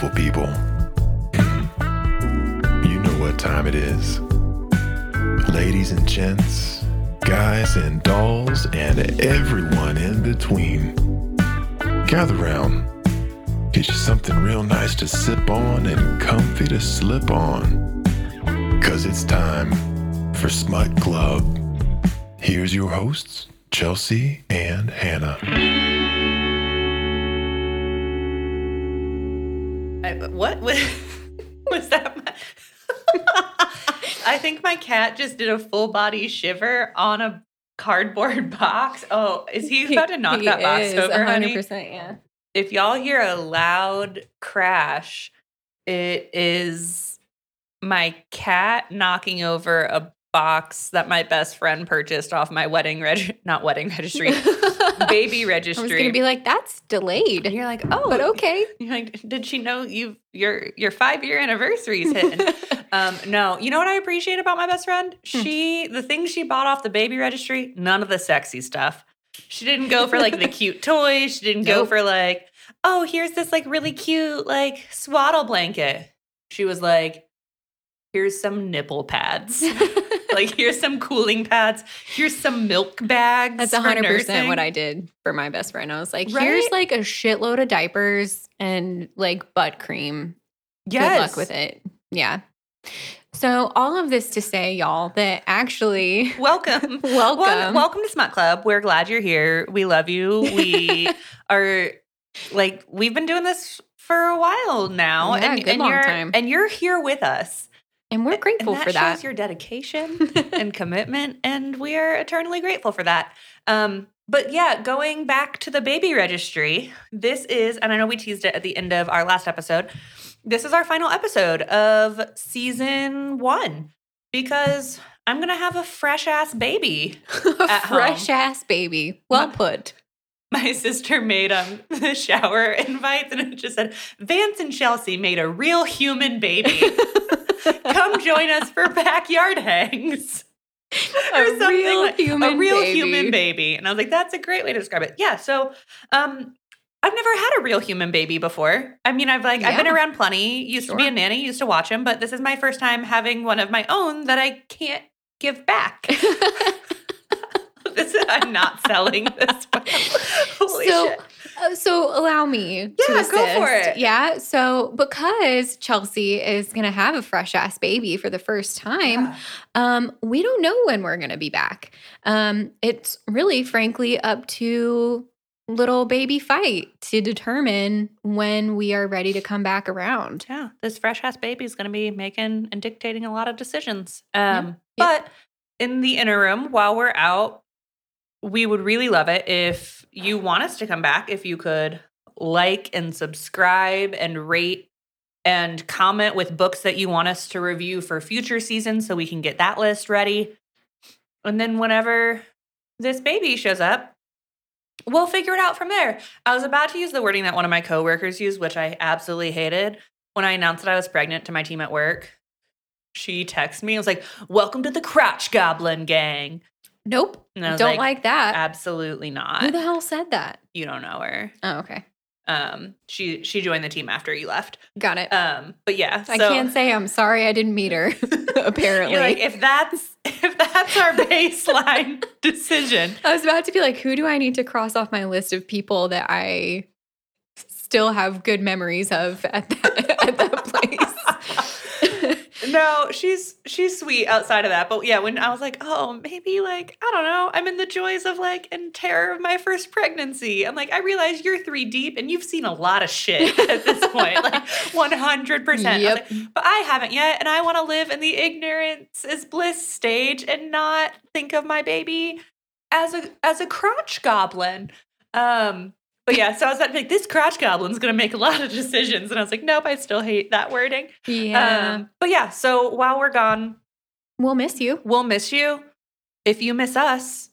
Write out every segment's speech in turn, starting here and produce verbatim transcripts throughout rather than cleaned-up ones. beautiful people. You know what time it is. Ladies and gents, guys and dolls, and everyone in between. Gather round. Get you something real nice to sip on and comfy to slip on. 'Cause it's time for Smut Club. Here's your hosts, Chelsea and Hannah. I, what was, was that? My, I think my cat just did a full body shiver on a cardboard box. Oh, is he about to knock he, that he box over, one hundred percent, honey? one hundred percent, yeah. If y'all hear a loud crash, it is my cat knocking over a box that my best friend purchased off my wedding reg- not wedding registry, baby registry. I was gonna be like, that's delayed. And you're like, oh, but okay. You're like, did she know you your your five year anniversary's hitting? um, no, you know what I appreciate about my best friend? She the things she bought off the baby registry, none of the sexy stuff. She didn't go for like the cute toys. She didn't nope. go for like, oh, here's this like really cute like swaddle blanket. She was like, here's some nipple pads. Like, here's some cooling pads. Here's some milk bags. That's one hundred percent what I did for my best friend. I was like, right? Here's like a shitload of diapers and like butt cream. Yes. Good luck with it. Yeah. So all of this to say, y'all, that actually... Welcome. welcome. Well, welcome to Smut Club. We're glad you're here. We love you. We are like, we've been doing this for a while now. Yeah, and, a good and long you're, time. And you're here with us. And we're grateful and that for that. Shows your dedication and commitment, and we are eternally grateful for that. Um, but yeah, going back to the baby registry, this is, and I know we teased it at the end of our last episode, this is our final episode of season one, because I'm going to have a fresh-ass baby at fresh-ass baby. Well my, put. My sister made um, the shower invites, and it just said, Vance and Chelsea made a real human baby. Come join us for backyard hangs. Or a something real like, human a real baby. human baby. And I was like, that's a great way to describe it. Yeah. So um, I've never had a real human baby before. I mean, I've like yeah. I've been around plenty, used sure. to be a nanny, used to watch him, but this is my first time having one of my own that I can't give back. This is, I'm not selling this well. Holy so, shit. So allow me yeah, to assist. Yeah, go for it. Yeah, so because Chelsea is going to have a fresh-ass baby for the first time, yeah. um, we don't know when we're going to be back. Um, it's really, frankly, up to little baby Fight to determine when we are ready to come back around. Yeah, this fresh-ass baby is going to be making and dictating a lot of decisions. Um, yeah. But yep. in the interim, while we're out, we would really love it if you want us to come back, if you could like and subscribe and rate and comment with books that you want us to review for future seasons so we can get that list ready. And then whenever this baby shows up, we'll figure it out from there. I was about to use the wording that one of my coworkers used, which I absolutely hated. When I announced that I was pregnant to my team at work, she texted me. I was like, welcome to the crotch goblin gang. Nope. Don't like, like that. Absolutely not. Who the hell said that? You don't know her. Oh, okay. Um, she she joined the team after you left. Got it. Um, but yeah. So. I can't say I'm sorry I didn't meet her, apparently. You're like, if that's if that's our baseline decision. I was about to be like, who do I need to cross off my list of people that I still have good memories of at that at that place? No, she's she's sweet outside of that. But yeah, when I was like, oh, maybe like, I don't know, I'm in the joys of like and terror of my first pregnancy. I'm like, I realize you're three deep and you've seen a lot of shit at this point, like one hundred percent. Yep. I like, but I haven't yet. And I want to live in the ignorance is bliss stage and not think of my baby as a as a crotch goblin. Um But yeah, so I was like, this crotch goblin's going to make a lot of decisions. And I was like, nope, I still hate that wording. Yeah. Um, but yeah, so while we're gone. We'll miss you. We'll miss you. If you miss us,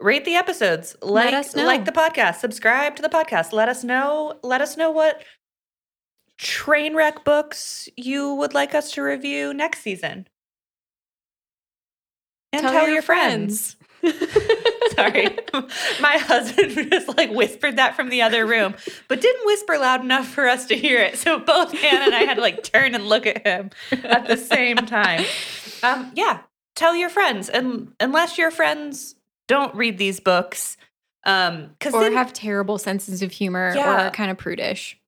rate the episodes. Like, Let us know. Like the podcast. Subscribe to the podcast. Let us know. Let us know what train wreck books you would like us to review next season. And tell, tell your, your friends. friends. Sorry. My husband just like whispered that from the other room, but didn't whisper loud enough for us to hear it. So both Hannah and I had to like turn and look at him at the same time. Um, yeah. Tell your friends. And unless your friends don't read these books. Um, cause or then, have terrible senses of humor yeah. or are kind of prudish.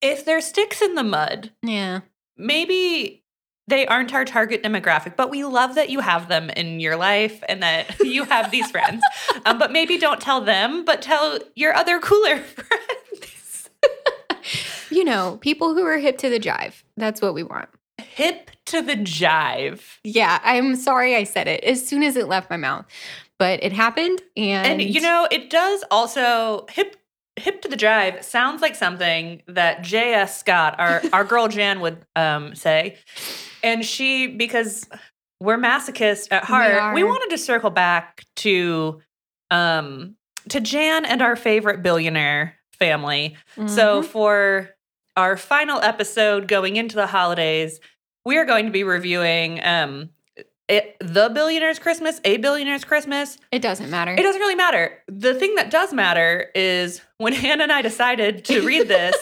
If there's sticks in the mud. Yeah. Maybe they aren't our target demographic, but we love that you have them in your life and that you have these friends. Um, but maybe don't tell them, but tell your other cooler friends. You know, people who are hip to the jive. That's what we want. Hip to the jive. Yeah, I'm sorry I said it as soon as it left my mouth. But it happened, and... And, you know, it does also... Hip hip to the jive sounds like something that J S. Scott, our, our girl Jan, would um, say. And she, because we're masochists at heart, we, we wanted to circle back to um, to Jan and our favorite billionaire family. Mm-hmm. So for our final episode going into the holidays, we are going to be reviewing... Um, It, the Billionaire's Christmas, A Billionaire's Christmas. It doesn't matter. It doesn't really matter. The thing that does matter is when Hannah and I decided to read this,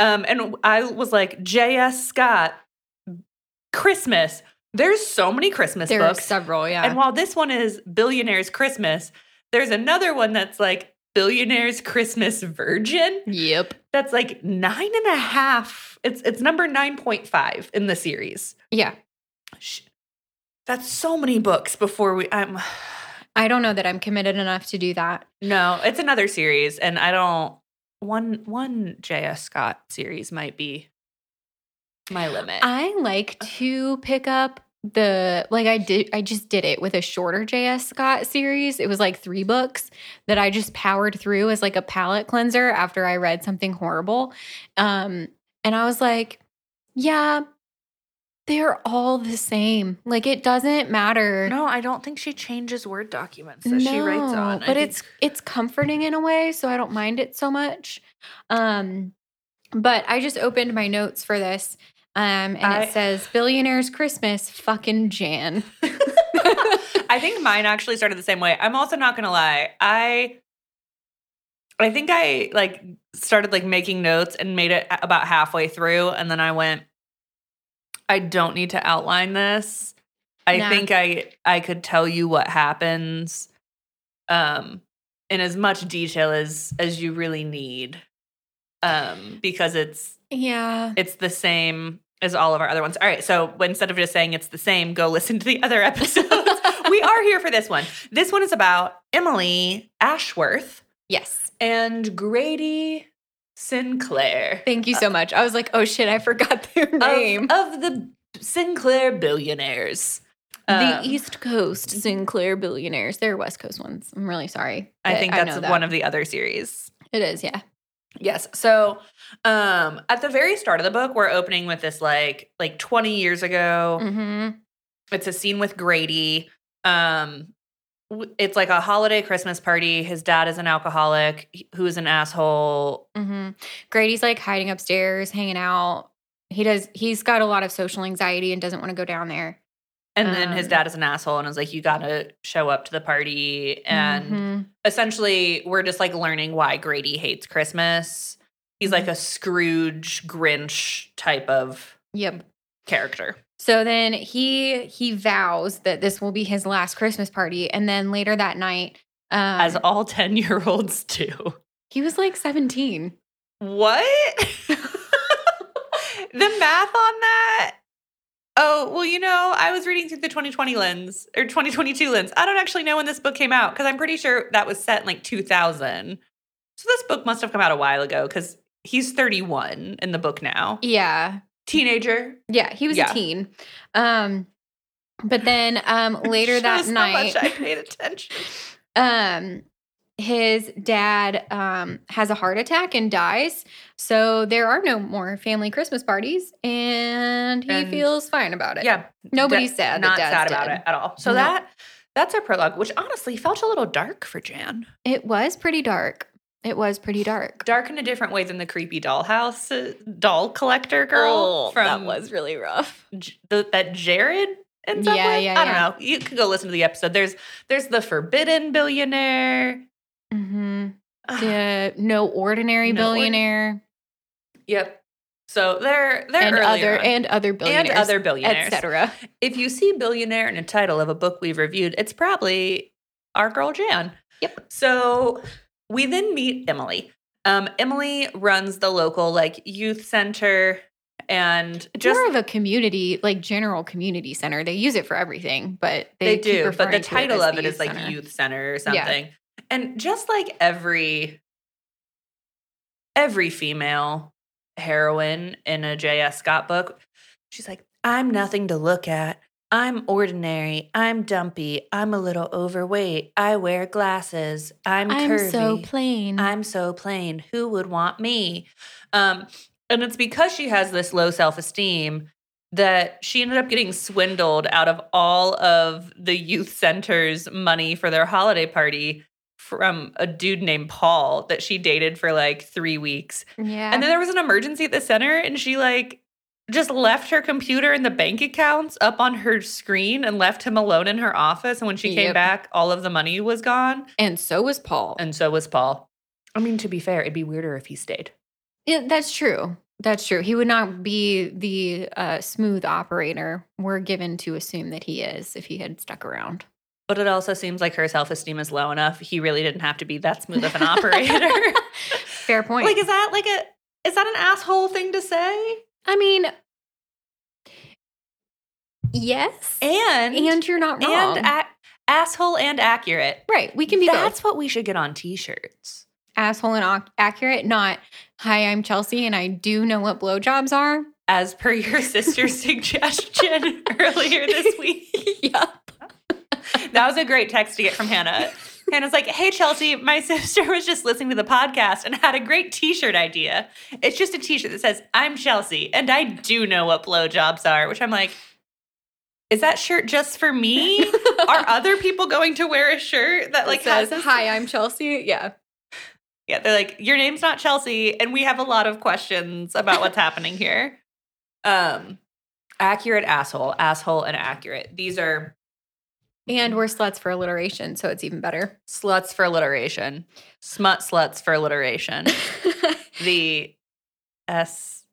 um, and I was like, J S. Scott, Christmas. There's so many Christmas there books. There are several, yeah. And while this one is Billionaire's Christmas, there's another one that's like Billionaire's Christmas Virgin. Yep. That's like nine and a half. It's, it's number nine point five in the series. Yeah. Shh. That's so many books before we. I'm, I don't know that I'm committed enough to do that. No, it's another series, and I don't. One one J S. Scott series might be my limit. I like to pick up the like I did. I just did it with a shorter J S. Scott series. It was like three books that I just powered through as like a palate cleanser after I read something horrible, um, and I was like, yeah. They're all the same. Like, it doesn't matter. No, I don't think she changes Word documents that no, she writes on. But think- it's it's comforting in a way, so I don't mind it so much. Um, but I just opened my notes for this, um, and I, it says, Billionaire's Christmas, fucking Jan. I think mine actually started the same way. I'm also not going to lie. I... I think I, like, started, like, making notes and made it about halfway through, and then I went... I don't need to outline this. I nah. think I I could tell you what happens um, in as much detail as, as you really need um, because it's yeah it's the same as all of our other ones. All right, so instead of just saying it's the same, go listen to the other episodes. We are here for this one. This one is about Emily Ashworth. Yes. And Grady... Sinclair. Thank you so much. I was like, oh shit, I forgot their name. Of, of the Sinclair billionaires. The um, East Coast Sinclair billionaires. They're West Coast ones. I'm really sorry. I think that's I that. one of the other series. It is, yeah. Yes. So um, at the very start of the book, we're opening with this like like twenty years ago. Mm-hmm. It's a scene with Grady. Um, It's like a holiday Christmas party. His dad is an alcoholic who's an asshole. Mm-hmm. Grady's like hiding upstairs, hanging out. He does. He's got a lot of social anxiety and doesn't want to go down there. And um, then his dad is an asshole and is like, you got to show up to the party. And mm-hmm. essentially we're just like learning why Grady hates Christmas. He's like a Scrooge Grinch type of yep. character. So then he he vows that this will be his last Christmas party. And then later that night. Um, As all ten-year-olds do. He was like seventeen. What? The math on that? Oh, well, you know, I was reading through the twenty twenty lens or twenty twenty-two lens. I don't actually know when this book came out because I'm pretty sure that was set in like two thousand. So this book must have come out a while ago because he's thirty-one in the book now. Yeah. Teenager. Yeah, he was yeah. a teen. Um, but then um, later that night, how much I paid attention. Um, his dad um, has a heart attack and dies. So there are no more family Christmas parties, and he and, feels fine about it. Yeah, nobody's sad. Not sad about dead. It at all. So no. that that's our prologue, which honestly felt a little dark for Jan. It was pretty dark. It was pretty dark. Dark in a different way than the creepy dollhouse uh, doll collector girl. Oh, from that was really rough. J- the, that Jared in some yeah, way. Yeah, I don't yeah. know. You could go listen to the episode. There's there's the Forbidden Billionaire. Mm-hmm. The No Ordinary no Billionaire. Or- yep. So they're they're and other on. and other billionaires and other billionaires, et cetera. If you see billionaire in a title of a book we've reviewed, it's probably our girl Jan. Yep. So we then meet Emily. Um, Emily runs the local like youth center and just more of a community, like general community center. They use it for everything, but they, they do. But the title of it is like youth center or something. Yeah. And just like every every female heroine in a J S. Scott book, she's like, "I'm nothing to look at. I'm ordinary. I'm dumpy. I'm a little overweight. I wear glasses. I'm curvy. I'm so plain. I'm so plain. Who would want me?" Um, and it's because she has this low self-esteem that she ended up getting swindled out of all of the youth center's money for their holiday party from a dude named Paul that she dated for like three weeks. Yeah. And then there was an emergency at the center and she like just left her computer and the bank accounts up on her screen and left him alone in her office. And when she came yep. back, all of the money was gone. And so was Paul. And so was Paul. I mean, to be fair, it'd be weirder if he stayed. Yeah, that's true. That's true. He would not be the uh, smooth operator we're given to assume that he is if he had stuck around. But it also seems like her self-esteem is low enough. He really didn't have to be that smooth of an operator. Fair point. Like, is that like a, is that an asshole thing to say? I mean, yes. And. And you're not wrong. And a- asshole and accurate. Right. We can be That's both. What we should get on T-shirts. Asshole and ac- accurate, not, "Hi, I'm Chelsea, and I do know what blowjobs are." As per your sister's suggestion earlier this week. Yep. That was a great text to get from Hannah. Hannah's like, "Hey, Chelsea, my sister was just listening to the podcast and had a great T-shirt idea. It's just a T-shirt that says, 'I'm Chelsea, and I do know what blowjobs are,'" which I'm like, is that shirt just for me? Are other people going to wear a shirt that like says, has "Hi, I'm Chelsea"? Yeah. Yeah, they're like, "Your name's not Chelsea, and we have a lot of questions about what's happening here." Um, accurate, asshole, asshole, and accurate. These are... And we're sluts for alliteration, so it's even better. Sluts for alliteration. Smut sluts for alliteration. The S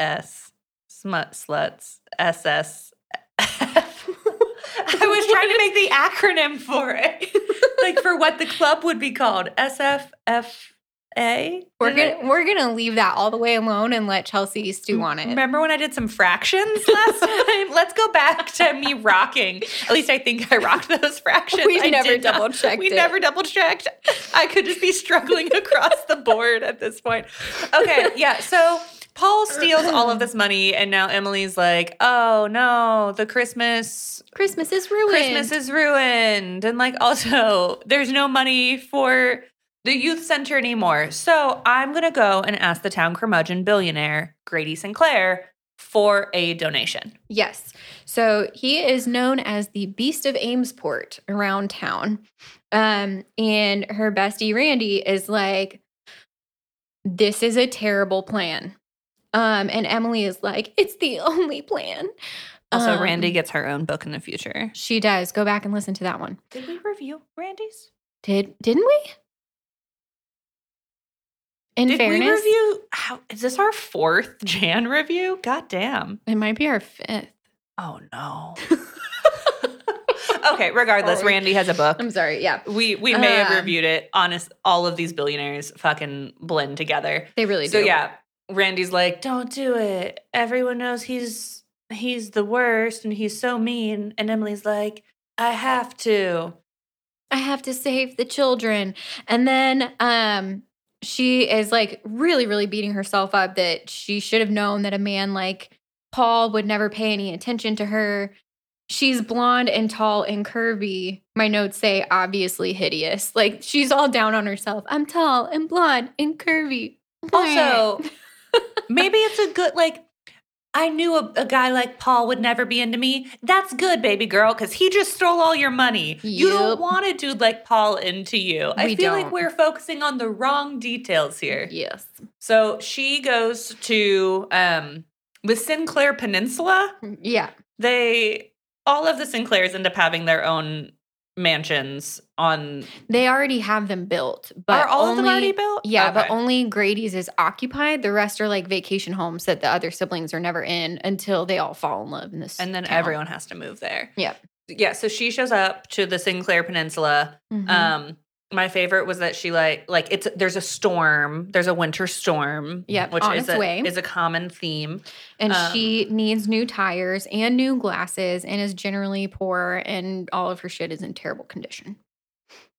S smut sluts. S S I was trying to make the acronym for it, like for what the club would be called. S F F. A? We're gonna, we're gonna leave that all the way alone and let Chelsea stew on it. Remember when I did some fractions last time? Let's go back to me rocking. At least I think I rocked those fractions. We I never double checked. We it. never double checked. I could just be struggling across the board at this point. Okay, yeah. So Paul steals all of this money, and now Emily's like, "Oh no, the Christmas Christmas is ruined. Christmas is ruined." And like, also, there's no money for the youth center anymore. So I'm going to go and ask the town curmudgeon billionaire, Grady Sinclair, for a donation. Yes. So he is known as the Beast of Amesport around town. Um, and her bestie, Randy, is like, "This is a terrible plan." Um, and Emily is like, "It's the only plan." Also, um, Randy gets her own book in the future. She does. Go back and listen to that one. Did we review Randy's? Did, didn't we? In Did fairness, we review? How, is this our fourth Jan review? God damn. It might be our fifth. Oh, no. Okay, regardless, sorry. Randy has a book. I'm sorry, yeah. We we may uh, have reviewed it. Honest, all of these billionaires fucking blend together. They really so, do. So, yeah, Randy's like, "Don't do it. Everyone knows he's he's the worst and he's so mean." And Emily's like, I have to. I have to save the children. And then... um. She is, like, really, really beating herself up that she should have known that a man like Paul would never pay any attention to her. She's blonde and tall and curvy. My notes say, obviously hideous. Like, she's all down on herself. "I'm tall and blonde and curvy." Also, maybe it's a good, like, "I knew a, a guy like Paul would never be into me." That's good, baby girl, because he just stole all your money. Yep. You don't want a dude like Paul into you. We I feel don't. like we're focusing on the wrong details here. Yes. So she goes to um, the Sinclair Peninsula. Yeah. They all of the Sinclairs end up having their own mansions on... They already have them built. But are all only, of them already built? Yeah, okay. But only Grady's is occupied. The rest are like vacation homes that the other siblings are never in until they all fall in love in this And then town. Everyone has to move there. Yeah. Yeah, so she shows up to the Sinclair Peninsula. Mm-hmm. Um, my favorite was that she like, like it's there's a storm. There's a winter storm. Yeah, which on is, its a, way. is a common theme. And um, she needs new tires and new glasses and is generally poor and all of her shit is in terrible condition,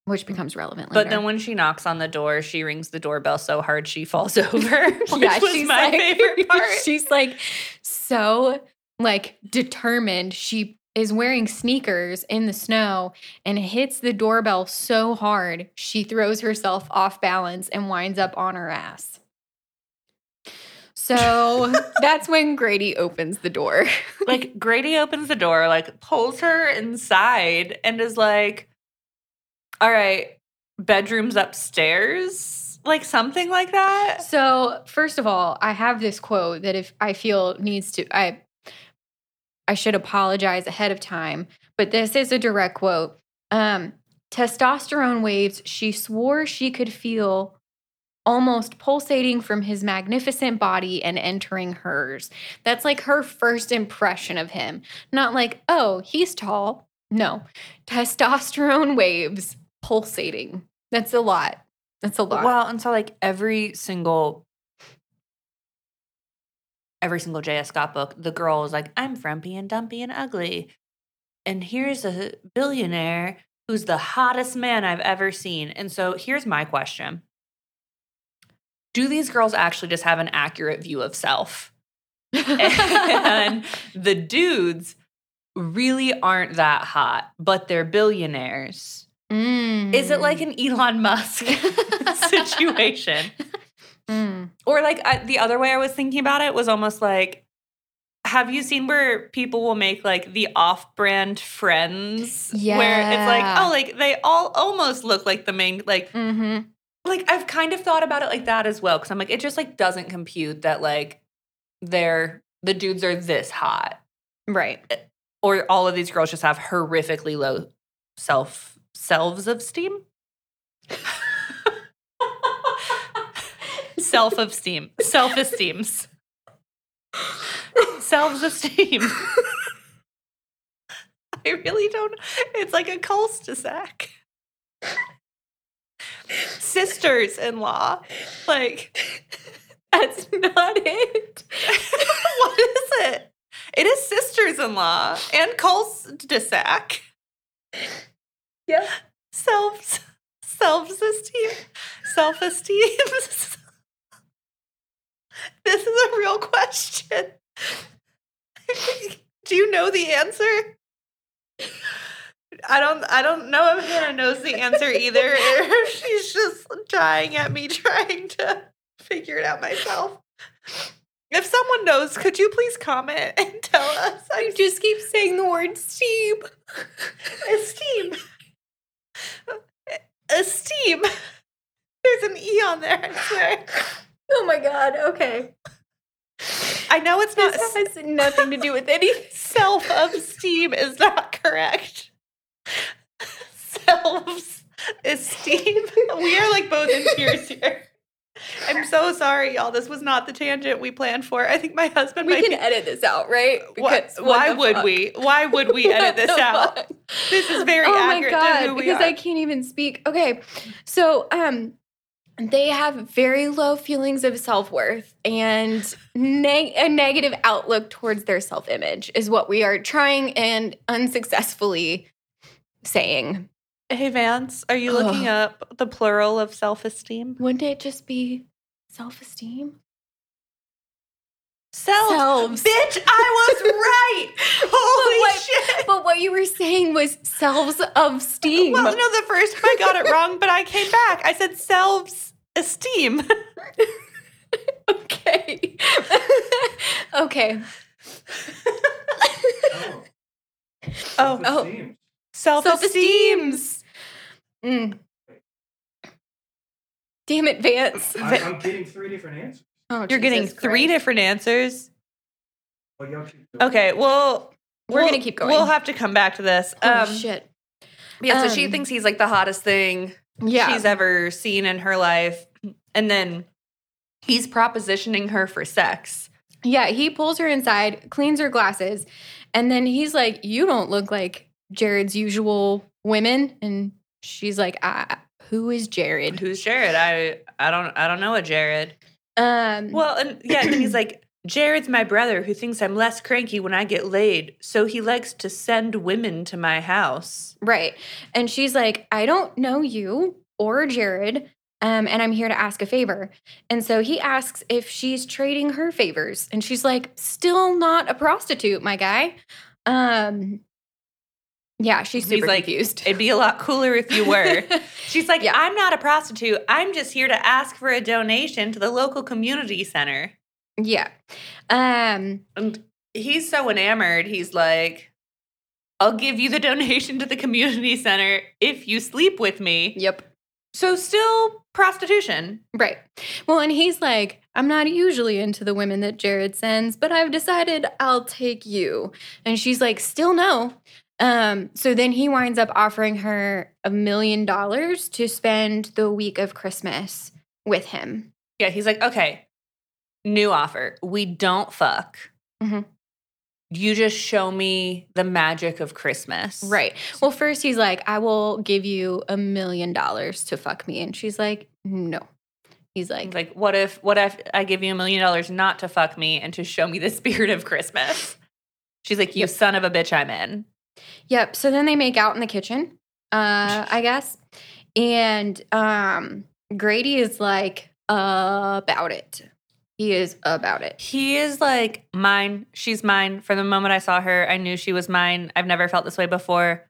which becomes relevant later. But then when she knocks on the door, she rings the doorbell so hard she falls over, which yeah, was she's my like, favorite part. She's like so like determined. She is wearing sneakers in the snow and hits the doorbell so hard she throws herself off balance and winds up on her ass. So that's when Grady opens the door. Like, Grady opens the door, like, pulls her inside and is like, all right, bedroom's upstairs? Like, something like that? So, first of all, I have this quote that if I feel needs to... I. I should apologize ahead of time, but this is a direct quote. Um, testosterone waves she swore she could feel almost pulsating from his magnificent body and entering hers. That's like her first impression of him. Not like, oh, he's tall. No. Testosterone waves pulsating. That's a lot. That's a lot. Well, and so like every single... Every single J S. Scott book, the girl is like, I'm frumpy and dumpy and ugly. And here's a billionaire who's the hottest man I've ever seen. And so here's my question. Do these girls actually just have an accurate view of self? And the dudes really aren't that hot, but they're billionaires. Mm. Is it like an Elon Musk situation? Mm. Or, like, I, the other way I was thinking about it was almost like, have you seen where people will make, like, the off-brand friends? Yeah. Where it's like, oh, like, they all almost look like the main, like, mm-hmm. like, I've kind of thought about it like that as well. Because I'm like, it just, like, doesn't compute that, like, they're, the dudes are this hot. Right. Or all of these girls just have horrifically low self, selves of steam. Self-esteem. Self-esteems. Self-esteem. I really don't. It's like a cul-de-sac. Sisters-in-law. Like, that's not it. What is it? It is sisters-in-law and cul-de-sac. Yeah. Self, self-esteem. Self-esteems. This is a real question. Do you know the answer? I don't I don't know if Hannah knows the answer either, or if she's just dying at me trying to figure it out myself. If someone knows, could you please comment and tell us? I you just keep saying the word steam. Esteem. Esteem. There's an E on there, I swear. Oh, my God. Okay. I know it's not... This has nothing to do with any... Self-esteem is not correct. Self-esteem. We are, like, both in tears here. I'm so sorry, y'all. This was not the tangent we planned for. I think my husband we might... We can be... edit this out, right? Because what, why what would fuck? we? Why would we edit this out? Fuck? This is very oh accurate God, to who we because are. I can't even speak. Okay. So, um... they have very low feelings of self-worth and neg- a negative outlook towards their self-image is what we are trying and unsuccessfully saying. Hey, Vance, are you looking oh. up the plural of self-esteem? Wouldn't it just be self-esteem? Selves. Bitch, I was right. Holy but what, shit. But what you were saying was selves of steam. Well, no, the first I got it wrong, but I came back. I said selves esteem. Okay. Okay. Oh. Oh. Oh. Self-esteems. Mm. Damn it, Vance. I, I'm getting three different answers. Oh, You're Jesus getting three Christ. different answers. Okay, well, We're we'll, going to keep going. We'll have to come back to this. Oh, um, shit. Yeah, um, so she thinks he's, like, the hottest thing yeah. she's ever seen in her life. And then he's propositioning her for sex. Yeah, he pulls her inside, cleans her glasses, and then he's like, you don't look like Jared's usual women. And she's like, I, who is Jared? Who's Jared? I I don't I don't know a Jared. Um, well, and yeah, and he's like, Jared's my brother who thinks I'm less cranky when I get laid, so he likes to send women to my house. Right. And she's like, I don't know you or Jared, um, and I'm here to ask a favor. And so he asks if she's trading her favors. And she's like, still not a prostitute, my guy. Um, yeah, she's super He's confused. Like, it'd be a lot cooler if you were. She's like, yeah. I'm not a prostitute. I'm just here to ask for a donation to the local community center. Yeah. Um, and he's so enamored. He's like, I'll give you the donation to the community center if you sleep with me. Yep. So still prostitution. Right. Well, and he's like, I'm not usually into the women that Jared sends, but I've decided I'll take you. And she's like, still no. Um, so then he winds up offering her a million dollars to spend the week of Christmas with him. Yeah. He's like, okay. New offer. We don't fuck. Mm-hmm. You just show me the magic of Christmas. Right. Well, first he's like, I will give you a million dollars to fuck me. And she's like, no. He's like, like, what if what if I give you a million dollars not to fuck me and to show me the spirit of Christmas? She's like, you yep. son of a bitch, I'm in. Yep. So then they make out in the kitchen, uh, I guess. And um, Grady is like, uh, about it. He is about it. He is like, mine. She's mine. From the moment I saw her, I knew she was mine. I've never felt this way before.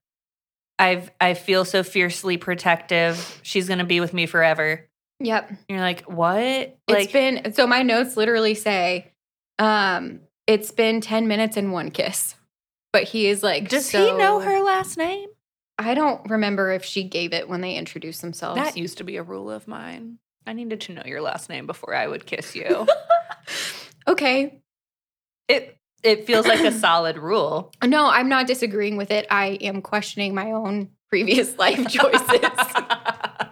I've I feel so fiercely protective. She's going to be with me forever. Yep. And you're like, what? It's like, been, so my notes literally say, um, it's been ten minutes and one kiss. But he is like, does so, he know her last name? I don't remember if she gave it when they introduced themselves. That used to be a rule of mine. I needed to know your last name before I would kiss you. Okay. It it feels like a solid rule. No, I'm not disagreeing with it. I am questioning my own previous life choices. I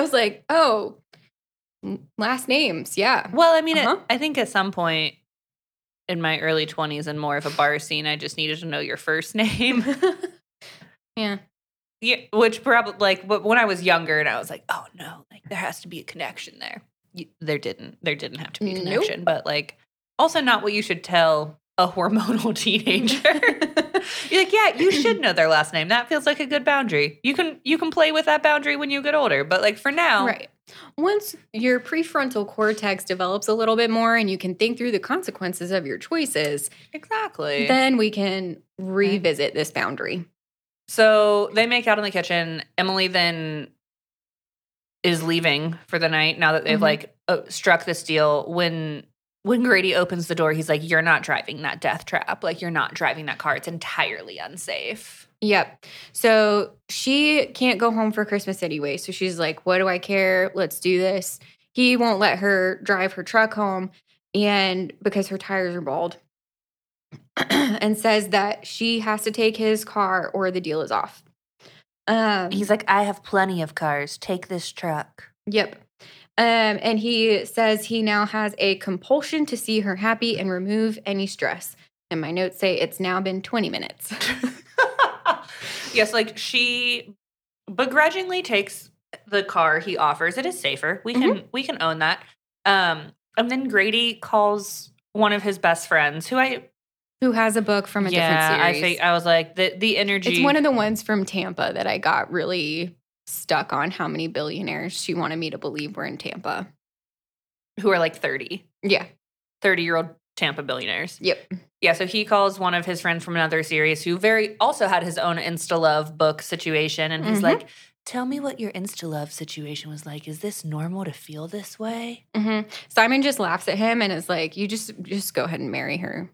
was like, oh, last names, yeah. Well, I mean, uh-huh. it, I think at some point in my early twenties and more of a bar scene, I just needed to know your first name. Yeah. Yeah, which probably, like, when I was younger and I was like, oh, no, like, there has to be a connection there. You, there didn't. There didn't have to be a connection. Nope. But, like, also not what you should tell a hormonal teenager. You're like, yeah, you should know their last name. That feels like a good boundary. You can you can play with that boundary when you get older. But, like, for now. Right. Once your prefrontal cortex develops a little bit more and you can think through the consequences of your choices. Exactly. Then we can revisit right. this boundary. So they make out in the kitchen. Emily then is leaving for the night now that they've, mm-hmm. like, uh, struck this deal. When when Grady opens the door, he's like, you're not driving that death trap. Like, you're not driving that car. It's entirely unsafe. Yep. So she can't go home for Christmas anyway. So she's like, what do I care? Let's do this. He won't let her drive her truck home and because her tires are bald. And says that she has to take his car or the deal is off. Um, He's like, I have plenty of cars. Take this truck. Yep. Um, and he says he now has a compulsion to see her happy and remove any stress. And my notes say it's now been twenty minutes. Yes, like she begrudgingly takes the car he offers. It is safer. We can mm-hmm. we can own that. Um, and then Grady calls one of his best friends, who I... Who has a book from a yeah, different series. I think I was like, the the energy. It's one of the ones from Tampa that I got really stuck on how many billionaires she wanted me to believe were in Tampa. Who are like thirty. Yeah. thirty-year-old Tampa billionaires. Yep. Yeah, so he calls one of his friends from another series who very also had his own Insta-love book situation. And he's mm-hmm. like, tell me what your Insta-love situation was like. Is this normal to feel this way? Mm-hmm. Simon just laughs at him and is like, you just just go ahead and marry her.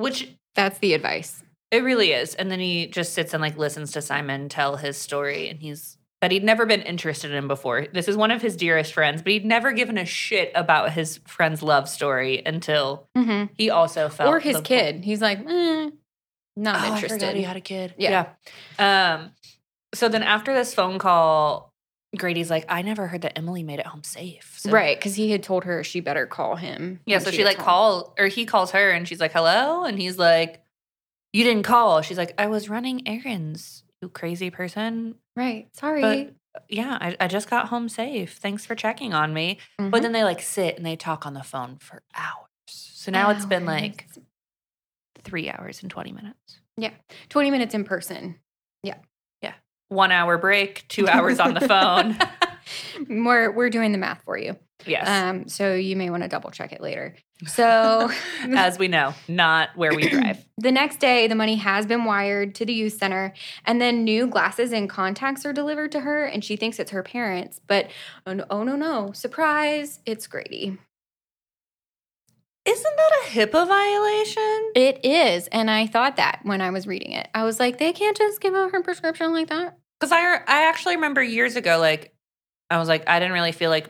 Which that's the advice. It really is. And then he just sits and like listens to Simon tell his story, and he's that he'd never been interested in before. This is one of his dearest friends, but he'd never given a shit about his friend's love story until mm-hmm. he also felt. Or his the, kid. He's like, mm, not oh, interested. I forgot he had a kid. Yeah. yeah. Um. So then after this phone call, Grady's like, I never heard that Emily made it home safe. So. Right, because he had told her she better call him. Yeah, so she, she like call or he calls her and she's like, hello? And he's like, you didn't call. She's like, I was running errands, you crazy person. Right, sorry. But, yeah, I, I just got home safe. Thanks for checking on me. Mm-hmm. But then they like sit and they talk on the phone for hours. So now hours. It's been like three hours and twenty minutes. Yeah, twenty minutes in person. Yeah. One hour break, two hours on the phone. We're we're doing the math for you. Yes. Um, so you may want to double check it later. So as we know, not where we drive. The next day, the money has been wired to the youth center, and then new glasses and contacts are delivered to her, and she thinks it's her parents. But oh no, oh, no, no. Surprise, it's Grady. Isn't that a HIPAA violation? It is, and I thought that when I was reading it. I was like, they can't just give out her prescription like that? Because I, I actually remember years ago, like, I was like, I didn't really feel like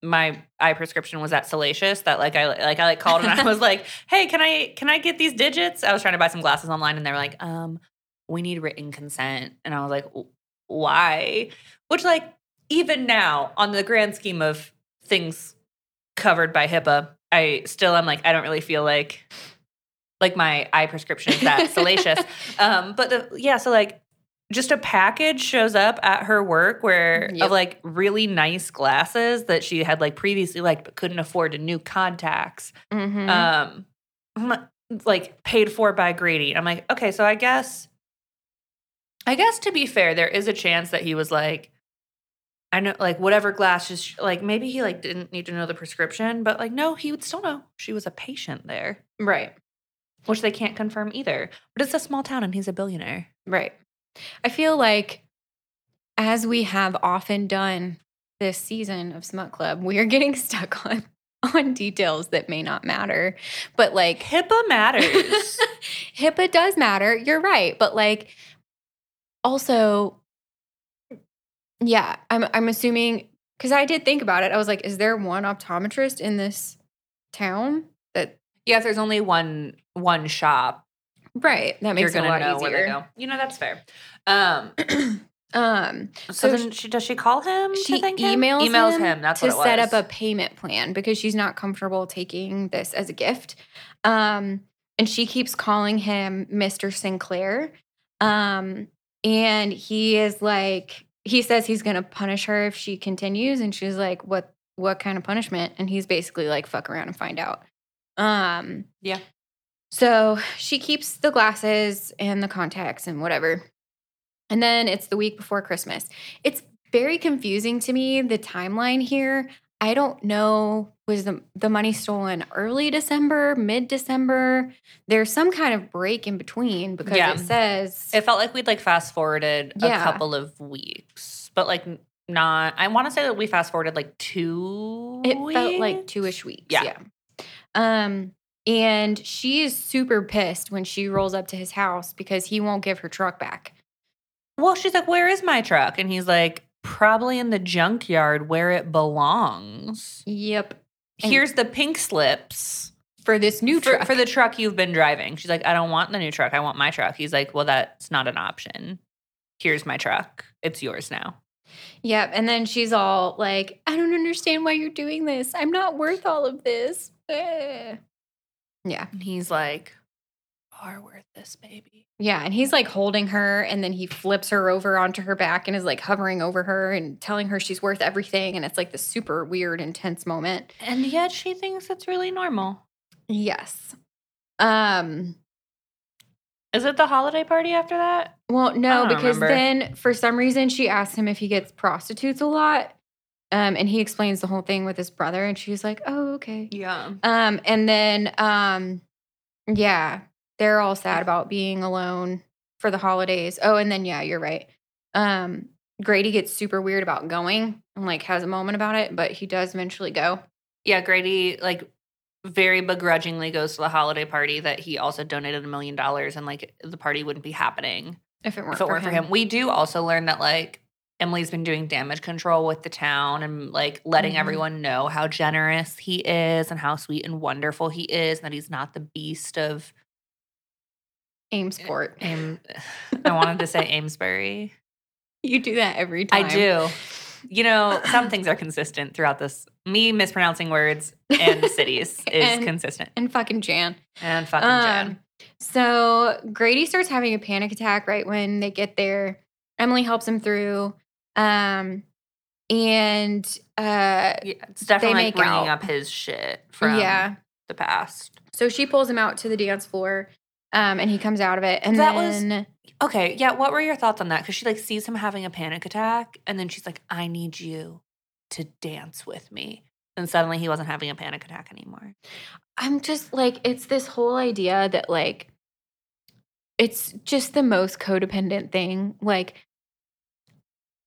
my eye prescription was that salacious that, like, I like I like called and I was like, hey, can I can I get these digits? I was trying to buy some glasses online, and they were like, um, we need written consent. And I was like, why? Which, like, even now, on the grand scheme of things covered by HIPAA, I still am like, I don't really feel like like my eye prescription is that salacious. Um, but the, yeah, so like just a package shows up at her work where yep. of like really nice glasses that she had like previously liked but couldn't afford, and new contacts mm-hmm. um, like paid for by Grady. I'm like, okay, so I guess I guess to be fair, there is a chance that he was like, I know, like, whatever glasses, like, maybe he, like, didn't need to know the prescription, but, like, no, he would still know she was a patient there. Right. Which they can't confirm either. But it's a small town and he's a billionaire. Right. I feel like, as we have often done this season of Smut Club, we are getting stuck on, on details that may not matter. But, like. HIPAA matters. HIPAA does matter. You're right. But, like, also. Yeah, I'm I'm assuming, because I did think about it. I was like, is there one optometrist in this town? That yeah, if there's only one one shop. Right. That makes it a lot know easier. Where they go. You know, that's fair. Um, um so, so then she does she call him? She to thank emails him? Emails him, that's what it was. To set up a payment plan because she's not comfortable taking this as a gift. Um, and she keeps calling him Mister Sinclair. Um, and he is like, he says he's going to punish her if she continues, and she's like, what what kind of punishment? And he's basically like, fuck around and find out. Um, yeah. So she keeps the glasses and the contacts and whatever. And then it's the week before Christmas. It's very confusing to me, the timeline here. I don't know, was the, the money stolen early December, mid-December? There's some kind of break in between because yeah. it says. It felt like we'd like fast-forwarded yeah. a couple of weeks, but like not. I want to say that we fast-forwarded like two it weeks. It felt like two-ish weeks, yeah. yeah. Um, and she is super pissed when she rolls up to his house because he won't give her truck back. Well, she's like, where is my truck? And he's like, probably in the junkyard where it belongs. Yep. And here's the pink slips. For this new for, truck. For the truck you've been driving. She's like, I don't want the new truck. I want my truck. He's like, well, that's not an option. Here's my truck. It's yours now. Yep. And then she's all like, I don't understand why you're doing this. I'm not worth all of this. Eh. Yeah. And he's like, are worth this, baby. Yeah, and he's like holding her, and then he flips her over onto her back and is like hovering over her and telling her she's worth everything, and it's like this super weird, intense moment. And yet she thinks it's really normal. Yes. Um, is it the holiday party after that? Well, no, because remember. Then for some reason she asked him if he gets prostitutes a lot, um, and he explains the whole thing with his brother, and she's like, oh, okay. Yeah. Um, and then, um, yeah. They're all sad about being alone for the holidays. Oh, and then, yeah, you're right. Um, Grady gets super weird about going and, like, has a moment about it, but he does eventually go. Yeah, Grady, like, very begrudgingly goes to the holiday party that he also donated a million dollars and, like, the party wouldn't be happening. If it weren't, if it for, weren't him. for him. We do also learn that, like, Emily's been doing damage control with the town and, like, letting mm-hmm. everyone know how generous he is and how sweet and wonderful he is and that he's not the beast of Amesport. Am- I wanted to say Amesbury. You do that every time. I do. You know, some things are consistent throughout this. Me mispronouncing words and cities is and, consistent. And fucking Jan. And fucking um, Jan. So Grady starts having a panic attack right when they get there. Emily helps him through. Um, and uh, yeah, it's definitely they make like bringing out. up his shit from yeah. the past. So she pulls him out to the dance floor, um, and he comes out of it. And that then was okay. Yeah, what were your thoughts on that? Because she like sees him having a panic attack, and then she's like, "I need you to dance with me." And suddenly he wasn't having a panic attack anymore. I'm just like, it's this whole idea that like, it's just the most codependent thing. Like,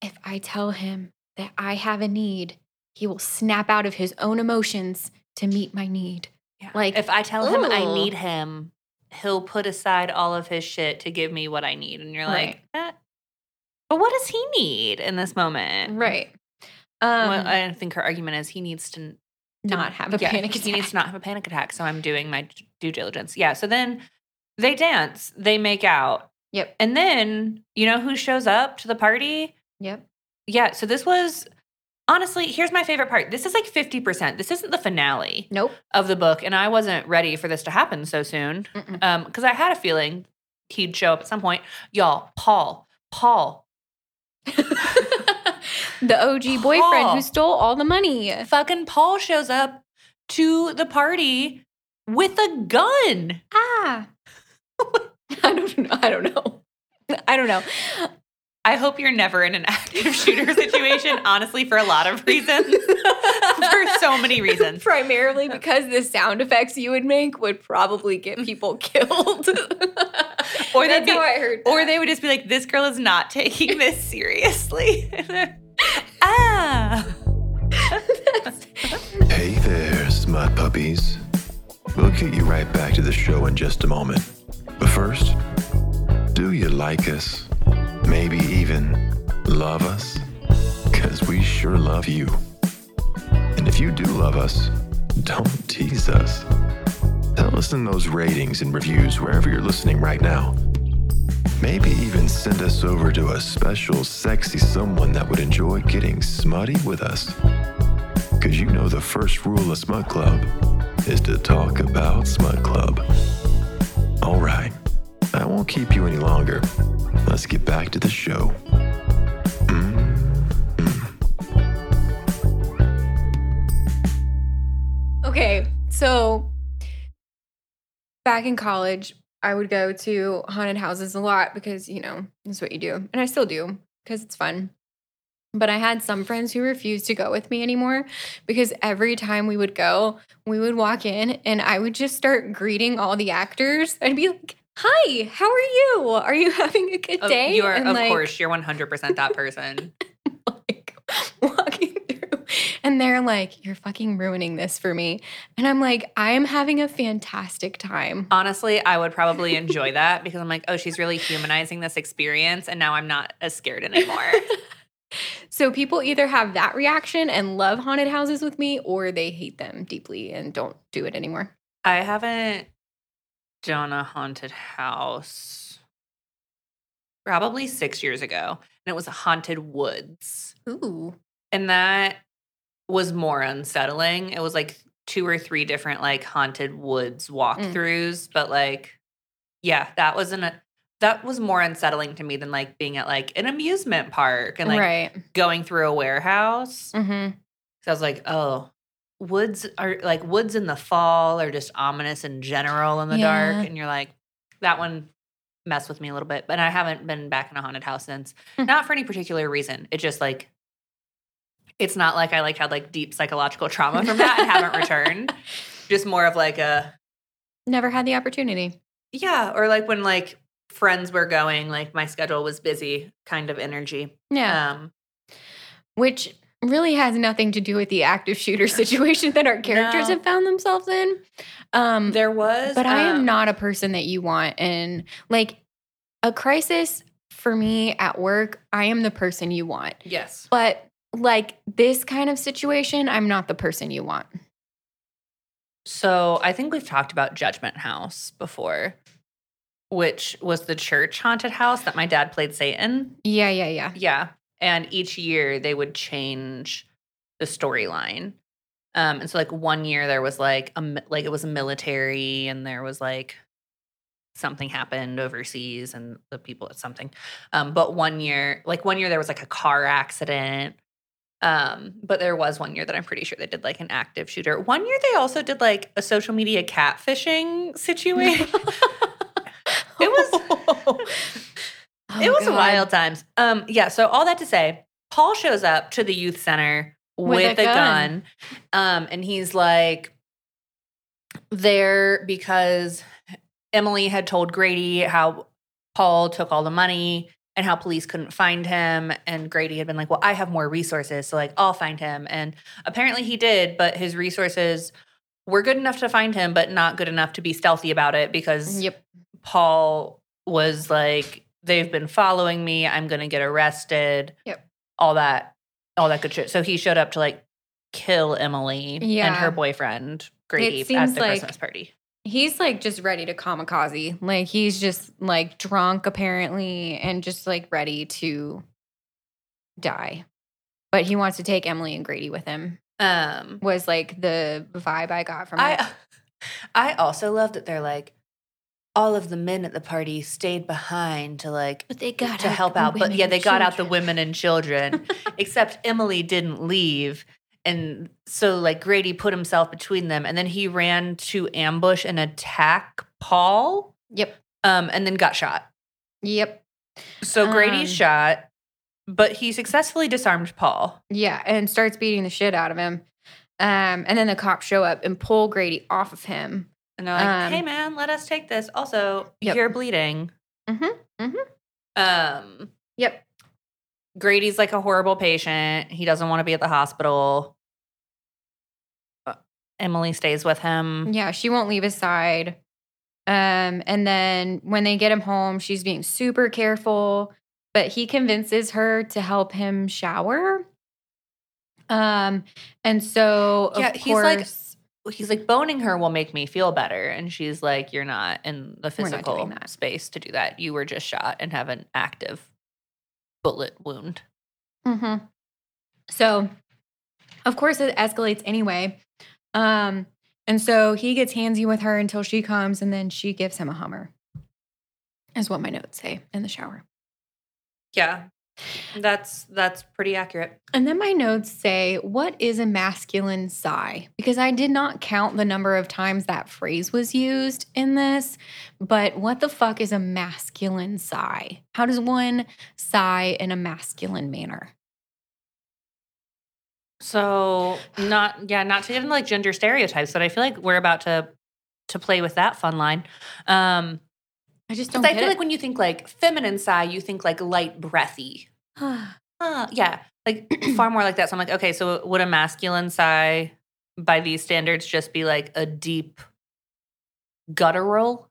if I tell him that I have a need, he will snap out of his own emotions to meet my need. Yeah. Like, if I tell ooh. him I need him, he'll put aside all of his shit to give me what I need. And you're right. like, eh. But what does he need in this moment? Right. Um, well, I think her argument is he needs to, to not have a yeah, panic attack. He needs to not have a panic attack, so I'm doing my due diligence. Yeah, so then they dance. They make out. Yep. And then, you know who shows up to the party? Yep. Yeah, so this was, honestly, here's my favorite part. This is like fifty percent. This isn't the finale nope. of the book, and I wasn't ready for this to happen so soon because um, I had a feeling he'd show up at some point. Y'all, Paul, Paul. The O G boyfriend Paul. who stole all the money. Fucking Paul shows up to the party with a gun. Ah. I don't know. I don't know. I don't know. I hope you're never in an active shooter situation, honestly, for a lot of reasons. For so many reasons. Primarily because the sound effects you would make would probably get people killed. Or, That's be, how I heard that. Or they would just be like, this girl is not taking this seriously. Ah! Hey there, smut puppies. We'll get you right back to the show in just a moment. But first, do you like us? Maybe even love us? Because we sure love you. And if you do love us, don't tease us. Tell us in those ratings and reviews wherever you're listening right now. Maybe even send us over to a special, sexy someone that would enjoy getting smutty with us. Because you know the first rule of Smut Club is to talk about Smut Club. All right, I won't keep you any longer. Let's get back to the show. Mm-hmm. Okay, so back in college, I would go to haunted houses a lot because, you know, that's what you do. And I still do because it's fun. But I had some friends who refused to go with me anymore because every time we would go, we would walk in and I would just start greeting all the actors. I'd be like, hi, how are you? Are you having a good day? Oh, you are, and of like, course, you're one hundred percent that person. Like walking through and they're like, you're fucking ruining this for me. And I'm like, I'm having a fantastic time. Honestly, I would probably enjoy that because I'm like, oh, she's really humanizing this experience and now I'm not as scared anymore. So people either have that reaction and love haunted houses with me or they hate them deeply and don't do it anymore. I haven't done a haunted house probably six years ago, and it was a haunted woods. Ooh. And that was more unsettling. It was like two or three different like haunted woods walkthroughs, mm. but like, yeah, that wasn't a That was more unsettling to me than, like, being at, like, an amusement park and, like, right. going through a warehouse. Mm-hmm. So I was like, oh, woods are, like, woods in the fall are just ominous in general in the yeah. dark. And you're like, that one messed with me a little bit. But I haven't been back in a haunted house since. Mm-hmm. Not for any particular reason. It just, like, it's not like I, like, had, like, deep psychological trauma from that and haven't returned. Just more of, like, a... Never had the opportunity. Yeah. Or, like, when, like... friends were going, like my schedule was busy kind of energy. Yeah. Um, Which really has nothing to do with the active shooter situation that our characters no. have found themselves in. Um, there was. But um, I am not a person that you want in like a crisis for me at work, I am the person you want. Yes. But like this kind of situation, I'm not the person you want. So I think we've talked about Judgment House before, which was the church haunted house that my dad played Satan. Yeah, yeah, yeah. Yeah. And each year they would change the storyline. Um, and so like one year there was like, a, like it was a military and there was like something happened overseas and the people at something. Um, but one year, like one year there was like a car accident. Um, but there was one year that I'm pretty sure they did like an active shooter. One year they also did like a social media catfishing situation. It was oh, it was God. wild times. Um, yeah, so all that to say, Paul shows up to the youth center with, with a gun. gun. Um, and he's like there because Emily had told Grady how Paul took all the money and how police couldn't find him. And Grady had been like, well, I have more resources, so like I'll find him. And apparently he did, but his resources were good enough to find him, but not good enough to be stealthy about it because yep. Paul was like, they've been following me. I'm going to get arrested. Yep. All that, all that good shit. So he showed up to like kill Emily yeah. and her boyfriend, Grady, at the like Christmas party. He's like just ready to kamikaze. Like he's just like drunk apparently and just like ready to die. But he wants to take Emily and Grady with him. Um, was like the vibe I got from I, it. I also love that they're like, all of the men at the party stayed behind to like but they got to help out. But yeah, they got out the women and children, except Emily didn't leave. And so like Grady put himself between them and then he ran to ambush and attack Paul. Yep. Um, and then got shot. Yep. So Grady's um, shot, but he successfully disarmed Paul. Yeah. And starts beating the shit out of him. Um, and then the cops show up and pull Grady off of him. And they're like, um, hey, man, let us take this. Also, yep. you're bleeding. Mm-hmm. Mm-hmm. Um, yep. Grady's like a horrible patient. He doesn't want to be at the hospital. Uh, Emily stays with him. Yeah, she won't leave his side. Um, and then when they get him home, she's being super careful. But he convinces her to help him shower. Um, and so, of yeah, he's course— like, he's like, boning her will make me feel better. And she's like, you're not in the physical space to do that. You were just shot and have an active bullet wound. Mm-hmm. So, of course, it escalates anyway. Um, and so he gets handsy with her until she comes, and then she gives him a Hummer, is what my notes say, in the shower. Yeah. That's that's pretty accurate. And then my notes say, what is a masculine sigh? Because I did not count the number of times that phrase was used in this, but what the fuck is a masculine sigh? How does one sigh in a masculine manner? So not, yeah, not to get into like gender stereotypes, but I feel like we're about to to play with that fun line. Um I just don't get I feel it. Like when you think like feminine sigh, you think like light breathy. uh, yeah, like far more like that. So I'm like, okay, so would a masculine sigh by these standards just be like a deep guttural?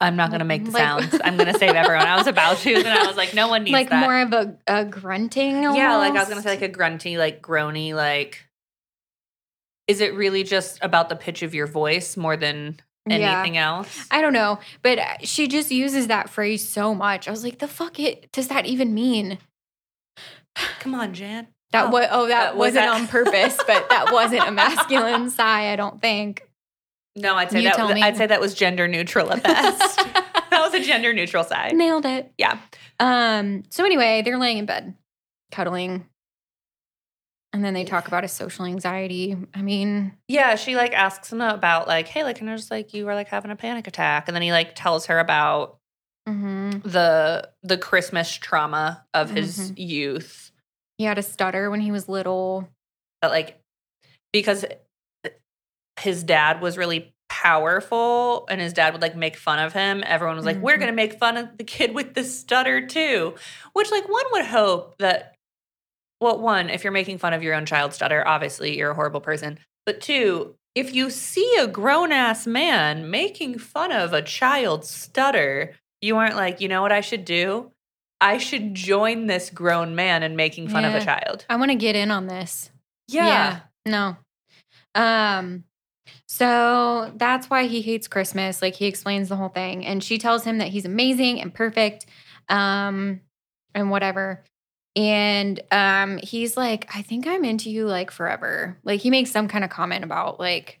I'm not going to make the like, sounds. I'm going to save everyone. I was about to, and I was like, no one needs like that. Like more of a, a grunting almost? Yeah, like I was going to say like a grunty, like groany, like is it really just about the pitch of your voice more than anything yeah. else? I don't know. But she just uses that phrase so much. I was like, the fuck it does that even mean? Come on, Jan. That oh, was, oh that, that wasn't was on purpose, but that wasn't a masculine sigh, I don't think. No, I'd say you that was, I'd say that was gender neutral at best. That was a gender neutral sigh. Nailed it. Yeah. Um, so anyway, they're laying in bed, cuddling. And then they talk about his social anxiety. I mean. Yeah, she, like, asks him about, like, hey, like, and I was like, you were, like, having a panic attack. And then he, like, tells her about mm-hmm. the the Christmas trauma of mm-hmm. his youth. He had a stutter when he was little. But, like, because his dad was really powerful and his dad would, like, make fun of him, everyone was like, mm-hmm. we're going to make fun of the kid with the stutter, too. Which, like, one would hope that— well, one, if you're making fun of your own child's stutter, obviously you're a horrible person. But two, if you see a grown-ass man making fun of a child's stutter, You weren't like, you know what I should do? I should join this grown man in making fun yeah. of a child. I want to get in on this. Yeah. yeah. No. Um. So that's why he hates Christmas. Like, he explains the whole thing. And she tells him that he's amazing and perfect um, and whatever. And um, he's like, I think I'm into you, like, forever. Like, he makes some kind of comment about, like,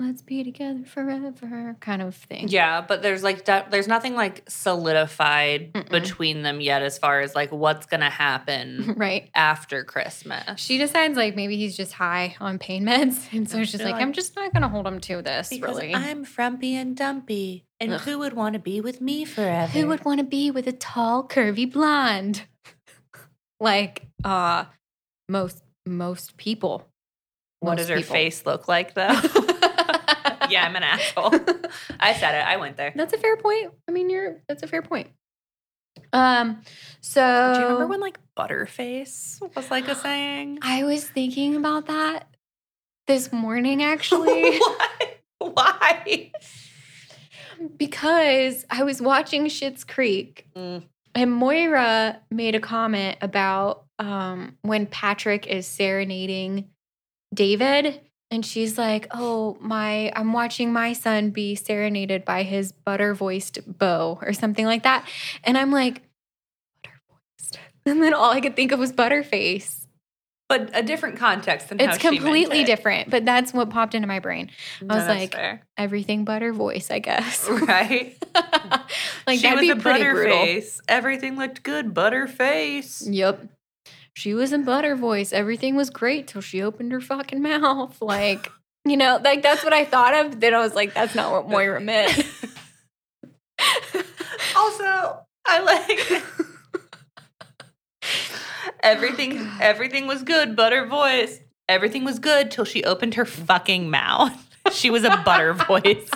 let's be together forever kind of thing. Yeah, but there's, like, that, there's nothing, like, solidified Mm-mm. between them yet as far as, like, what's going to happen right. after Christmas. She decides, like, maybe he's just high on pain meds. And so she's just like, like, I'm just not going to hold him to this, because really. I'm frumpy and dumpy. And Ugh. who would want to be with me forever? Who would want to be with a tall, curvy blonde? Like, uh, most most people. Most what does her people. face look like, though? Yeah, I'm an asshole. I said it. I went there. That's a fair point. I mean, you're. That's a fair point. Um, so do you remember when, like, Butterface was like a saying? I was thinking about that this morning, actually. Why? Why? Because I was watching Schitt's Creek. Mm. And Moira made a comment about um, when Patrick is serenading David, and she's like, oh, my, I'm watching my son be serenaded by his butter-voiced beau or something like that. And I'm like, butter-voiced. And then all I could think of was Butterface. But a different context than how she meant it. It's completely different, but that's what popped into my brain. I was like, everything but her voice, I guess. Right? Like, that'd be pretty brutal. Everything looked good, but her face. Yep. She was in butter voice. Everything was great till she opened her fucking mouth. Like, you know, like, that's what I thought of. Then I was like, that's not what Moira meant. Also, I like... Everything oh, everything was good, but her voice. Everything was good till she opened her fucking mouth. She was a butter voice.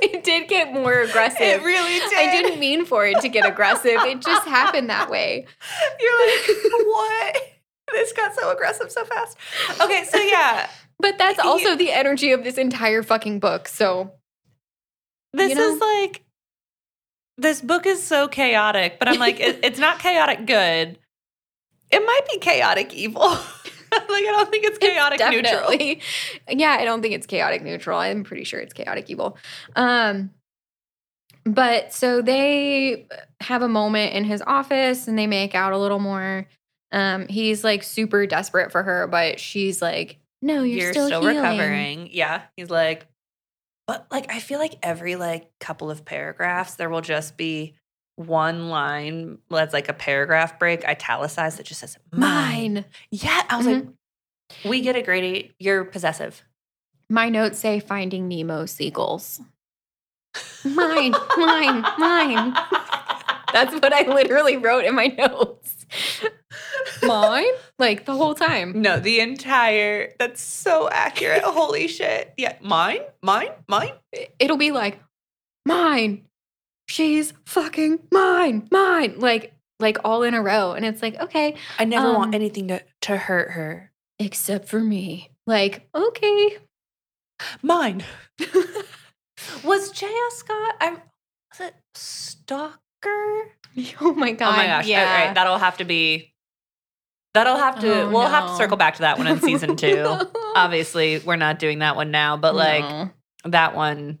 It did get more aggressive. It really did. I didn't mean for it to get aggressive. It just happened that way. You're like, what? This got so aggressive so fast. Okay, so yeah. But that's also the energy of this entire fucking book, so. This you know? is like. This book is so chaotic, but I'm like, it, it's not chaotic good. It might be chaotic evil. Like, I don't think it's chaotic it's neutral. Yeah, I don't think it's chaotic neutral. I'm pretty sure it's chaotic evil. Um, but so they have a moment in his office, and they make out a little more. Um, he's, like, super desperate for her, but she's like, no, you're, you're still, still recovering. Yeah, he's like. But, like, I feel like every, like, couple of paragraphs, there will just be one line that's, like, a paragraph break, italicized, that just says, mine. mine. Yeah. I was mm-hmm. like, we get it, Grady. You're possessive. My notes say Finding Nemo seagulls. Mine, mine, mine. That's what I literally wrote in my notes. Mine? Like, the whole time. No, the entire, that's so accurate. Holy shit. Yeah, mine? Mine? Mine? It'll be like, mine. She's fucking mine. Mine. Like, like all in a row. And it's like, okay. I never um, want anything to, to hurt her. Except for me. Like, okay. Mine. Was J S. Scott, I'm, was it Stalker? Oh my god! Oh my gosh! Yeah, all right, that'll have to be. That'll have to. Oh, we'll no. have to circle back to that one in season two. No. Obviously, we're not doing that one now, but like no. that one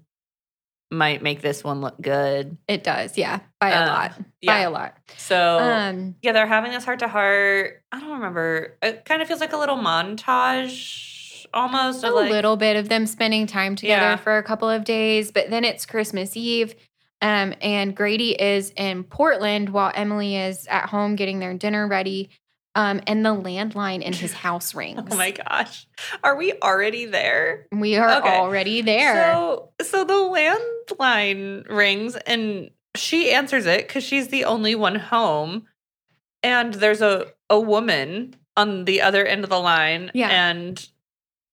might make this one look good. It does, yeah, by um, a lot, yeah. by a lot. So um, yeah, they're having this heart to heart. I don't remember. It kind of feels like a little montage, almost. A like, little bit of them spending time together yeah. for a couple of days, but then it's Christmas Eve. Um, and Grady is in Portland while Emily is at home getting their dinner ready. Um, and the landline in his house rings. Oh my gosh. Are we already there? We are okay. already there. So, so the landline rings and she answers it because she's the only one home. And there's a, a woman on the other end of the line. Yeah. And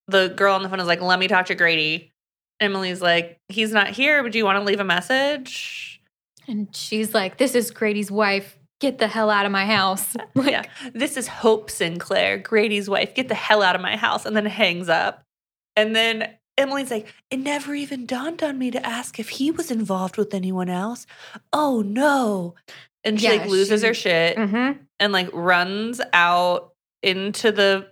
the girl on the phone is like, let me talk to Grady. Emily's like, he's not here, but do you want to leave a message? And she's like, this is Grady's wife. Get the hell out of my house. Like, yeah. This is Hope Sinclair, Grady's wife. Get the hell out of my house. And then hangs up. And then Emily's like, it never even dawned on me to ask if he was involved with anyone else. Oh, no. And she, yeah, like, loses she, her shit mm-hmm. and, like, runs out into the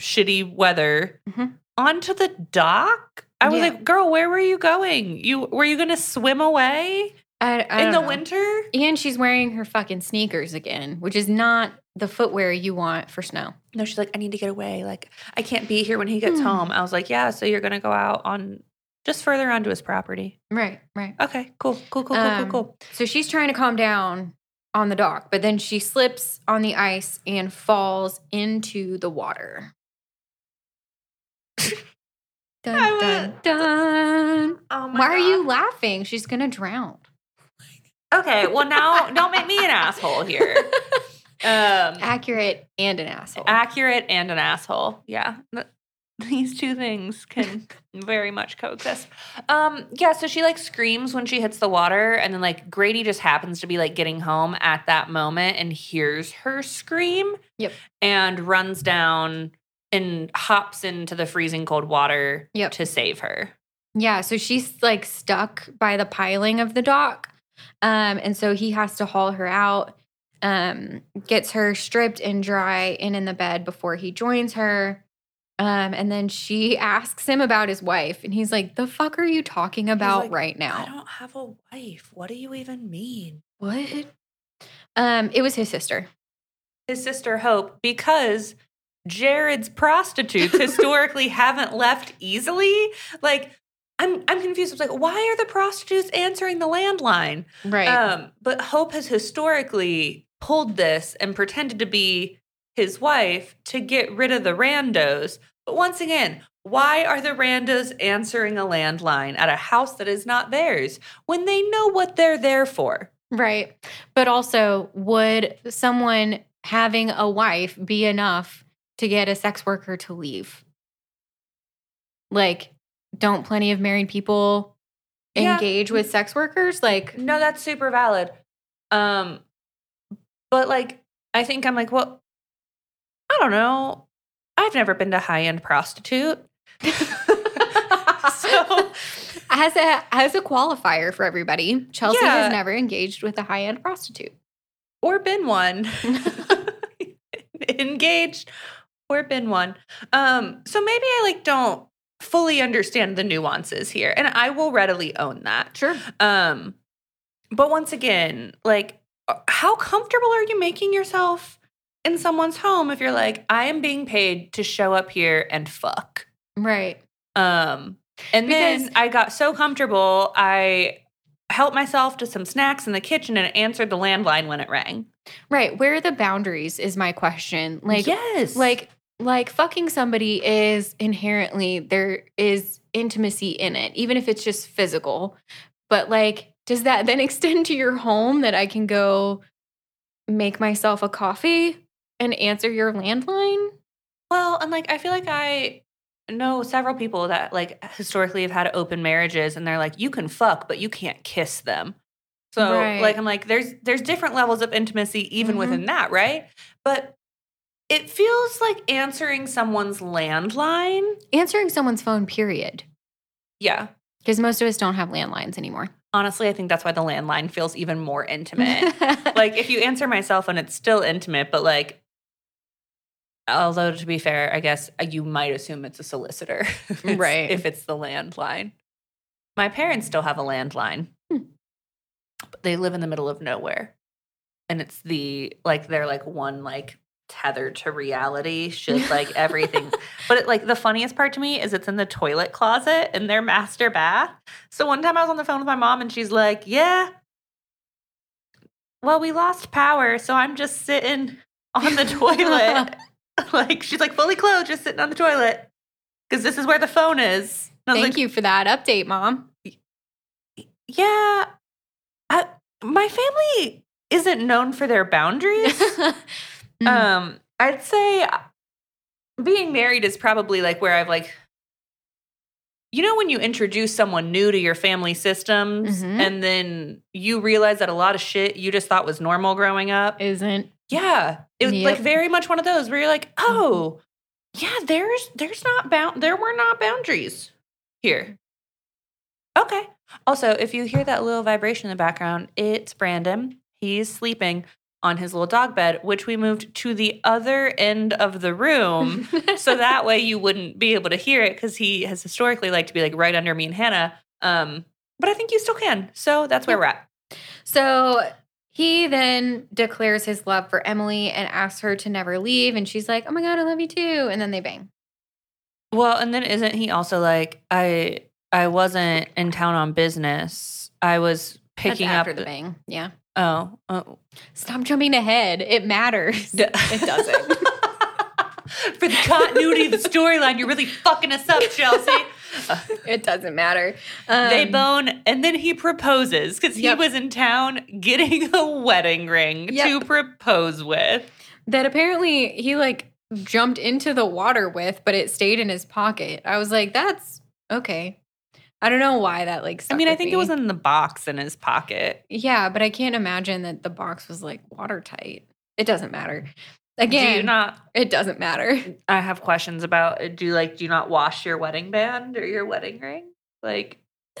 shitty weather mm-hmm. onto the dock. I was yeah. like, girl, where were you going? You Were you going to swim away I, I in the know. winter? And she's wearing her fucking sneakers again, which is not the footwear you want for snow. No, she's like, I need to get away. Like, I can't be here when he gets mm. home. I was like, yeah, so you're going to go out on just further onto his property. Right, right. Okay, cool, cool, cool, um, cool, cool, cool. So she's trying to calm down on the dock, but then she slips on the ice and falls into the water. Dun, dun, dun. Oh my Why God. Are you laughing? She's going to drown. Okay, well, now don't make me an asshole here. Um, accurate and an asshole. Accurate and an asshole. Yeah. These two things can very much coexist. Um, yeah, so she, like, screams when she hits the water, and then, like, Grady just happens to be, like, getting home at that moment and hears her scream. Yep. And runs down and hops into the freezing cold water yep. to save her. Yeah, so she's, like, stuck by the piling of the dock, um, and so he has to haul her out. Um, gets her stripped and dry and in the bed before he joins her. Um, and then she asks him about his wife, and he's like, the fuck are you talking about like, right now? I don't have a wife. What do you even mean? What? Um, it was his sister. His sister, Hope, because Jared's prostitutes historically haven't left easily. Like, I'm I'm confused. I was like, why are the prostitutes answering the landline? Right. Um, but Hope has historically pulled this and pretended to be his wife to get rid of the randos. But once again, why are the randos answering a landline at a house that is not theirs when they know what they're there for? Right. But also, would someone having a wife be enough to get a sex worker to leave? Like, don't plenty of married people engage yeah. with sex workers? Like, no, that's super valid. Um, but like, I think I'm like, well, I don't know. I've never been to high-end prostitute. So, as a as a qualifier for everybody, Chelsea yeah. has never engaged with a high-end prostitute or been one. Engaged or been one. Um, so maybe I like don't. fully understand the nuances here, and I will readily own that. Sure. Um, but once again, like, how comfortable are you making yourself in someone's home if you're like, I am being paid to show up here and fuck? Right. Um, and because then I got so comfortable, I helped myself to some snacks in the kitchen and answered the landline when it rang. Right. Where are the boundaries is my question. Like, yes. Like, Like, fucking somebody is inherently, there is intimacy in it, even if it's just physical. But, like, does that then extend to your home that I can go make myself a coffee and answer your landline? Well, and, like, I feel like I know several people that, like, historically have had open marriages, and they're like, you can fuck, but you can't kiss them. So, right. like, I'm like, there's there's different levels of intimacy even mm-hmm. within that, right? But it feels like answering someone's landline. Answering someone's phone, period. Yeah. Because most of us don't have landlines anymore. Honestly, I think that's why the landline feels even more intimate. Like, if you answer my cell phone, it's still intimate, but, like, although to be fair, I guess you might assume it's a solicitor. If it's, right. If it's the landline. My parents still have a landline. Hmm. But they live in the middle of nowhere. And it's the, like, they're, like, one, like, tethered to reality should like everything but it, like the funniest part to me is it's in the toilet closet in their master bath. So one time I was on the phone with my mom and she's like, yeah, well, we lost power, so I'm just sitting on the toilet. Like, she's like fully clothed, just sitting on the toilet because this is where the phone is. Thank like, you for that update, Mom. Yeah, I, my family isn't known for their boundaries. Mm-hmm. Um, I'd say being married is probably like where I've like, you know, when you introduce someone new to your family systems mm-hmm. and then you realize that a lot of shit you just thought was normal growing up isn't. Yeah. It was yep. like very much one of those where you're like, oh yeah, there's, there's not bound, there were not boundaries. here. Okay. Also, if you hear that little vibration in the background, it's Brandon. He's sleeping on his little dog bed, which we moved to the other end of the room. So that way you wouldn't be able to hear it, because he has historically liked to be like right under me and Hannah. Um, but I think you still can. So that's where yep. we're at. So he then declares his love for Emily and asks her to never leave. And she's like, oh my God, I love you too. And then they bang. Well, and then isn't he also like, I I wasn't in town on business. I was picking That's after up. After the bang, yeah. Oh, oh. Stop jumping ahead. It matters. D- it doesn't. For the continuity of the storyline, you're really fucking us up, Chelsea. It doesn't matter. Um, they bone, and then he proposes because yep. he was in town getting a wedding ring yep. to propose with. That apparently he, like, jumped into the water with, but it stayed in his pocket. I was like, that's okay. I don't know why that, like, stuck I mean, I think me. It was in the box in his pocket. Yeah, but I can't imagine that the box was, like, watertight. It doesn't matter. Again, do you not, it doesn't matter. I have questions about, do you, like, do you not wash your wedding band or your wedding ring? Like,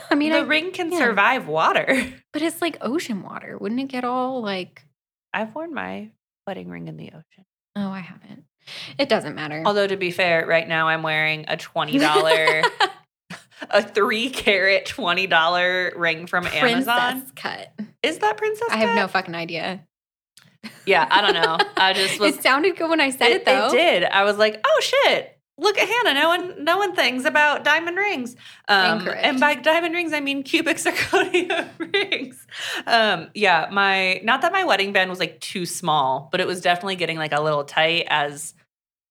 I mean, the I, ring can yeah. survive water. But it's, like, ocean water. Wouldn't it get all, like. I've worn my wedding ring in the ocean. Oh, I haven't. It doesn't matter. Although, to be fair, right now I'm wearing a twenty dollars a three-carat twenty dollars ring from princess Amazon. Princess cut. Is that princess I cut? I have no fucking idea. Yeah, I don't know. I just was, it sounded good when I said it, it, though. It did. I was like, oh, shit. Look at Hannah knowing, knowing things about diamond rings. Um, Incorrect. And by diamond rings, I mean cubic zirconia rings. Um, yeah, my not that my wedding band was, like, too small, but it was definitely getting, like, a little tight as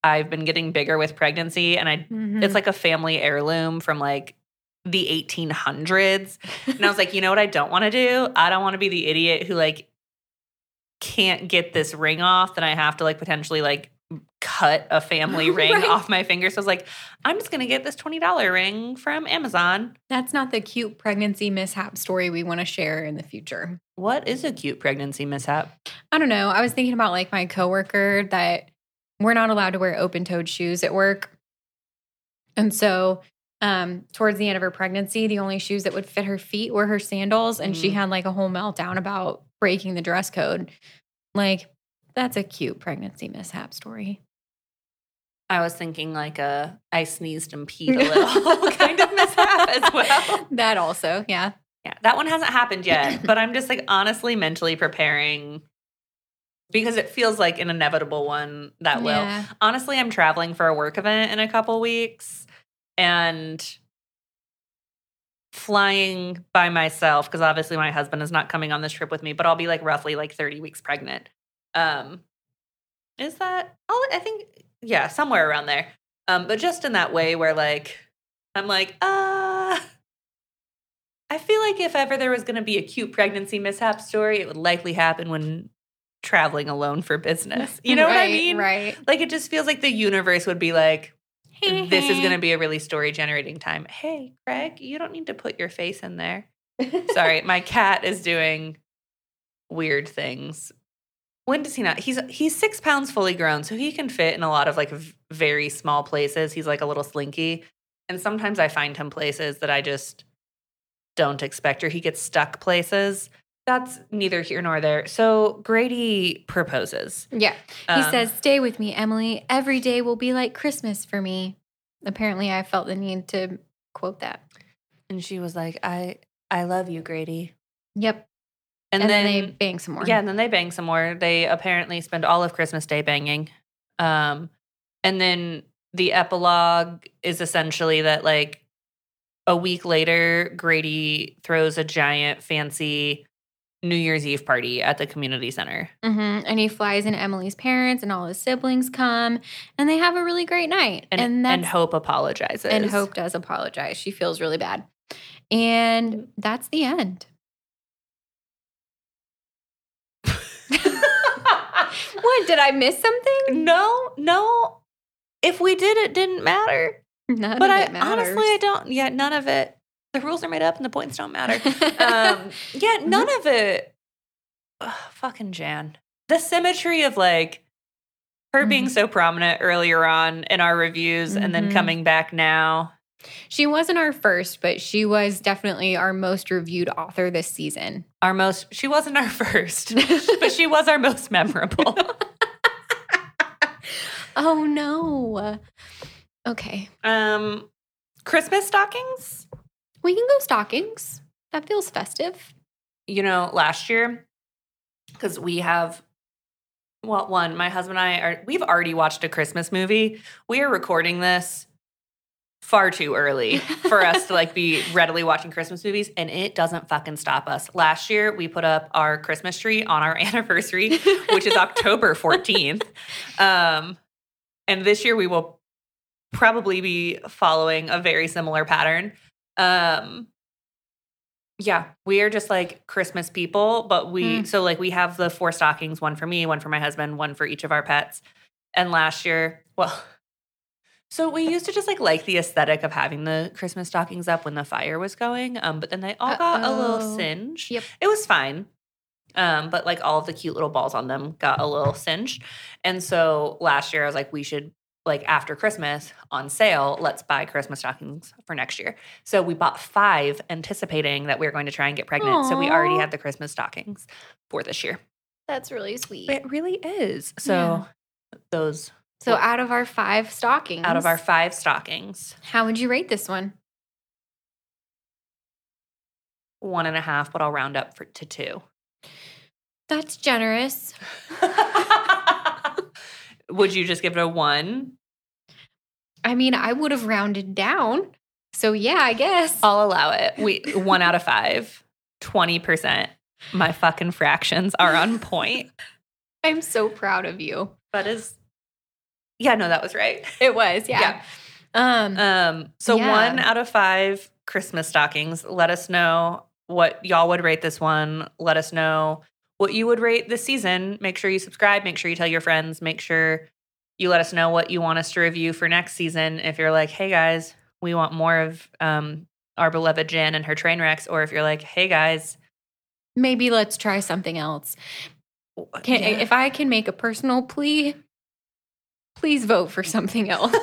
I've been getting bigger with pregnancy, and I mm-hmm. it's like a family heirloom from, like, the eighteen hundreds. And I was like, you know what I don't want to do? I don't want to be the idiot who, like, can't get this ring off, then I have to, like, potentially, like, cut a family ring right. off my finger. So I was like, I'm just going to get this twenty dollars ring from Amazon. That's not the cute pregnancy mishap story we want to share in the future. What is a cute pregnancy mishap? I don't know. I was thinking about, like, my coworker that we're not allowed to wear open-toed shoes at work. And so um, towards the end of her pregnancy, the only shoes that would fit her feet were her sandals. And mm. she had, like, a whole meltdown about breaking the dress code. Like, that's a cute pregnancy mishap story. I was thinking, like, a I sneezed and peed a little kind of mishap as well. That also, yeah. Yeah, that one hasn't happened yet. But I'm just, like, honestly mentally preparing because it feels like an inevitable one that will. Yeah. Honestly, I'm traveling for a work event in a couple weeks and flying by myself because obviously my husband is not coming on this trip with me, but I'll be, like, roughly, like, thirty weeks pregnant. Um, is that – I think, yeah, somewhere around there. Um, but just in that way where, like, I'm like, uh, I feel like if ever there was going to be a cute pregnancy mishap story, it would likely happen when – traveling alone for business. You know right, what I mean? Right. Like, it just feels like the universe would be like, hey, this hey. is going to be a really story-generating time. Hey, Greg, you don't need to put your face in there. Sorry, my cat is doing weird things. When does he not? He's he's six pounds fully grown, so he can fit in a lot of, like, v- very small places. He's, like, a little slinky. And sometimes I find him places that I just don't expect, or he gets stuck places. That's neither here nor there. So Grady proposes. Yeah. He um, says, stay with me, Emily. Every day will be like Christmas for me. Apparently I felt the need to quote that. And she was like, I I love you, Grady. Yep. And, and then, then they bang some more. Yeah, and then they bang some more. They apparently spend all of Christmas Day banging. Um, and then the epilogue is essentially that, like, a week later, Grady throws a giant fancy New Year's Eve party at the community center. Mm-hmm. And he flies in Emily's parents, and all his siblings come, and they have a really great night. And, and, that's, and Hope apologizes. And Hope does apologize. She feels really bad. And that's the end. What, did I miss something? No, no. If we did, it didn't matter. None but of I, it matters. Honestly, I don't. Yeah, none of it. The rules are made up and the points don't matter. Um, yeah, none of it. Ugh, fucking Jan. The symmetry of, like, her mm-hmm. being so prominent earlier on in our reviews mm-hmm. and then coming back now She wasn't our first, but she was definitely our most reviewed author this season. Our most, she wasn't our first, but she was our most memorable. Oh, no. Okay. Um, Christmas stockings? We can go stockings. That feels festive. You know, last year, because we have, well, one, my husband and I, are we've already watched a Christmas movie. We are recording this far too early for us to, like, be readily watching Christmas movies, and it doesn't fucking stop us. Last year, we put up our Christmas tree on our anniversary, which is October fourteenth. Um, and this year, we will probably be following a very similar pattern. Um, yeah, we are just, like, Christmas people, but we mm. – so, like, we have the four stockings, one for me, one for my husband, one for each of our pets. And last year – well – so we used to just, like, like the aesthetic of having the Christmas stockings up when the fire was going, um, but then they all Uh-oh. got a little singed. Yep. It was fine, um, but, like, all of the cute little balls on them got a little singed. And so last year I was like, we should, like, after Christmas on sale, let's buy Christmas stockings for next year. So we bought five anticipating that we were going to try and get pregnant. Aww. So we already had the Christmas stockings for this year. That's really sweet. It really is. So yeah. those... So out of our five stockings. Out of our five stockings. How would you rate this one? One and a half, but I'll round up for, to two. That's generous. Would you just give it a one? I mean, I would have rounded down. So yeah, I guess. I'll allow it. We one out of five, twenty percent. My fucking fractions are on point. I'm so proud of you. That is... Yeah, no, that was right. It was, yeah. yeah. Um, um, so yeah. One out of five Christmas stockings. Let us know what y'all would rate this one. Let us know what you would rate this season. Make sure you subscribe. Make sure you tell your friends. Make sure you let us know what you want us to review for next season. If you're like, hey, guys, we want more of um, our beloved Jen and her train wrecks. Or if you're like, hey, guys. Maybe let's try something else. Can, yeah. If I can make a personal plea. Please vote for something else.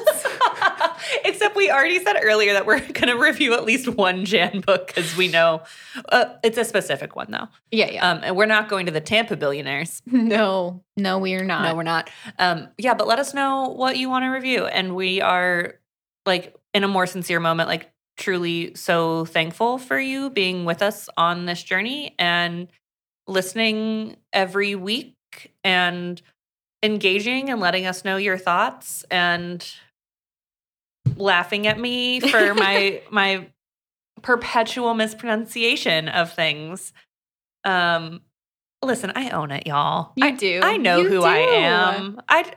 Except we already said earlier that we're going to review at least one Jan book because we know uh, it's a specific one, though. Yeah, yeah. Um, and we're not going to the Tampa Billionaires. No, no, we are not. No, we're not. Um, yeah, but let us know what you want to review. And we are, like, in a more sincere moment, like, truly so thankful for you being with us on this journey and listening every week and engaging and letting us know your thoughts and laughing at me for my my perpetual mispronunciation of things. Um, listen, I own it, y'all. You I do. I know you who do. I am. I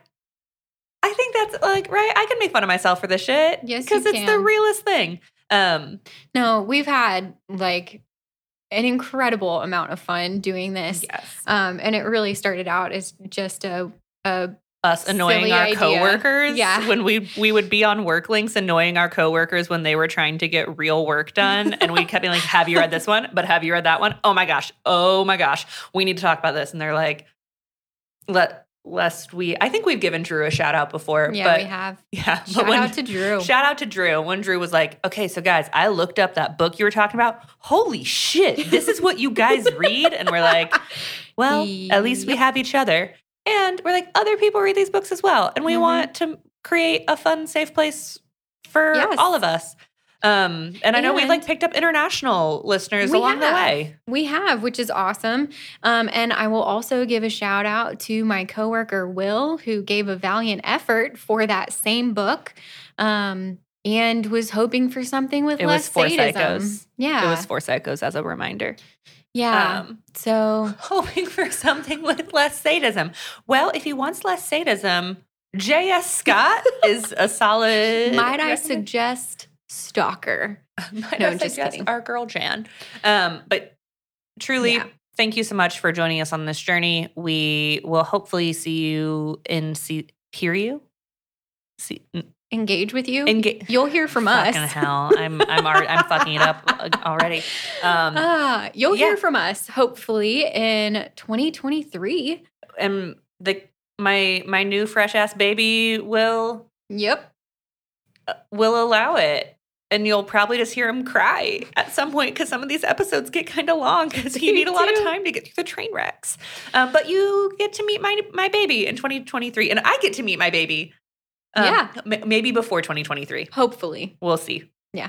I think that's, like, right. I can make fun of myself for this shit. Yes, because it's can. The realest thing. Um, no, we've had, like, an incredible amount of fun doing this. Yes, um, and it really started out as just a. a Us annoying our idea. coworkers. Yeah. When we we would be on work links annoying our coworkers when they were trying to get real work done. And we kept being like, have you read this one? But have you read that one? Oh my gosh. Oh my gosh. We need to talk about this. And they're like, Let lest we I think we've given Drew a shout out before. Yeah, but, we have. Yeah. Shout but when, out to Drew. Shout out to Drew. When Drew was like, okay, so guys, I looked up that book you were talking about. Holy shit, this is what you guys read. And we're like, well, at least we have each other. And we're like, other people read these books as well. And we mm-hmm. want to create a fun, safe place for yes. all of us. Um, and, and I know we've, like, picked up international listeners along have. the way. We have, which is awesome. Um, and I will also give a shout out to my coworker, Will, who gave a valiant effort for that same book um, and was hoping for something with it less was four sadism. Psychos. Yeah. It was Four Psychos as a reminder. Yeah, um, so. Hoping for something with less sadism. Well, if he wants less sadism, J S. Scott is a solid. Might I suggest Stalker? Might no, I just suggest kidding. Our girl Jan. Um, but truly, yeah. Thank you so much for joining us on this journey. We will hopefully see you in, see, hear you? See, Engage with you. Enga- you'll hear from fucking us. Fucking hell, I'm I'm already, I'm fucking it up already. Um, uh, you'll yeah. hear from us hopefully in twenty twenty-three. And the my my new fresh ass baby will. Yep. Uh, will allow it. And you'll probably just hear him cry at some point because some of these episodes get kind of long because you need a lot of time to get through the train wrecks. Um, but you get to meet my my baby in twenty twenty-three. And I get to meet my baby. Um, yeah. M- maybe before twenty twenty-three. Hopefully. We'll see. Yeah.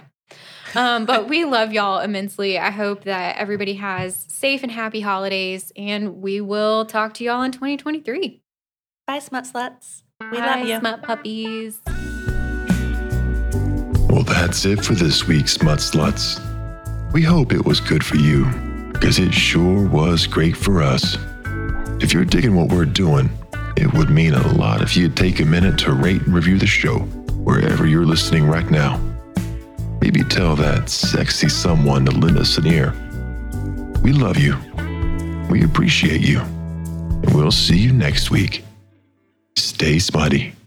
Um, but we love y'all immensely. I hope that everybody has safe and happy holidays. And we will talk to y'all in twenty twenty-three. Bye, Smut Sluts. We Bye, love you. Smut Puppies. Well, that's it for this week's Smut Sluts. We hope it was good for you, because it sure was great for us. If you're digging what we're doing, it would mean a lot if you'd take a minute to rate and review the show wherever you're listening right now. Maybe tell that sexy someone to lend us an ear. We love you. We appreciate you. And we'll see you next week. Stay smutty.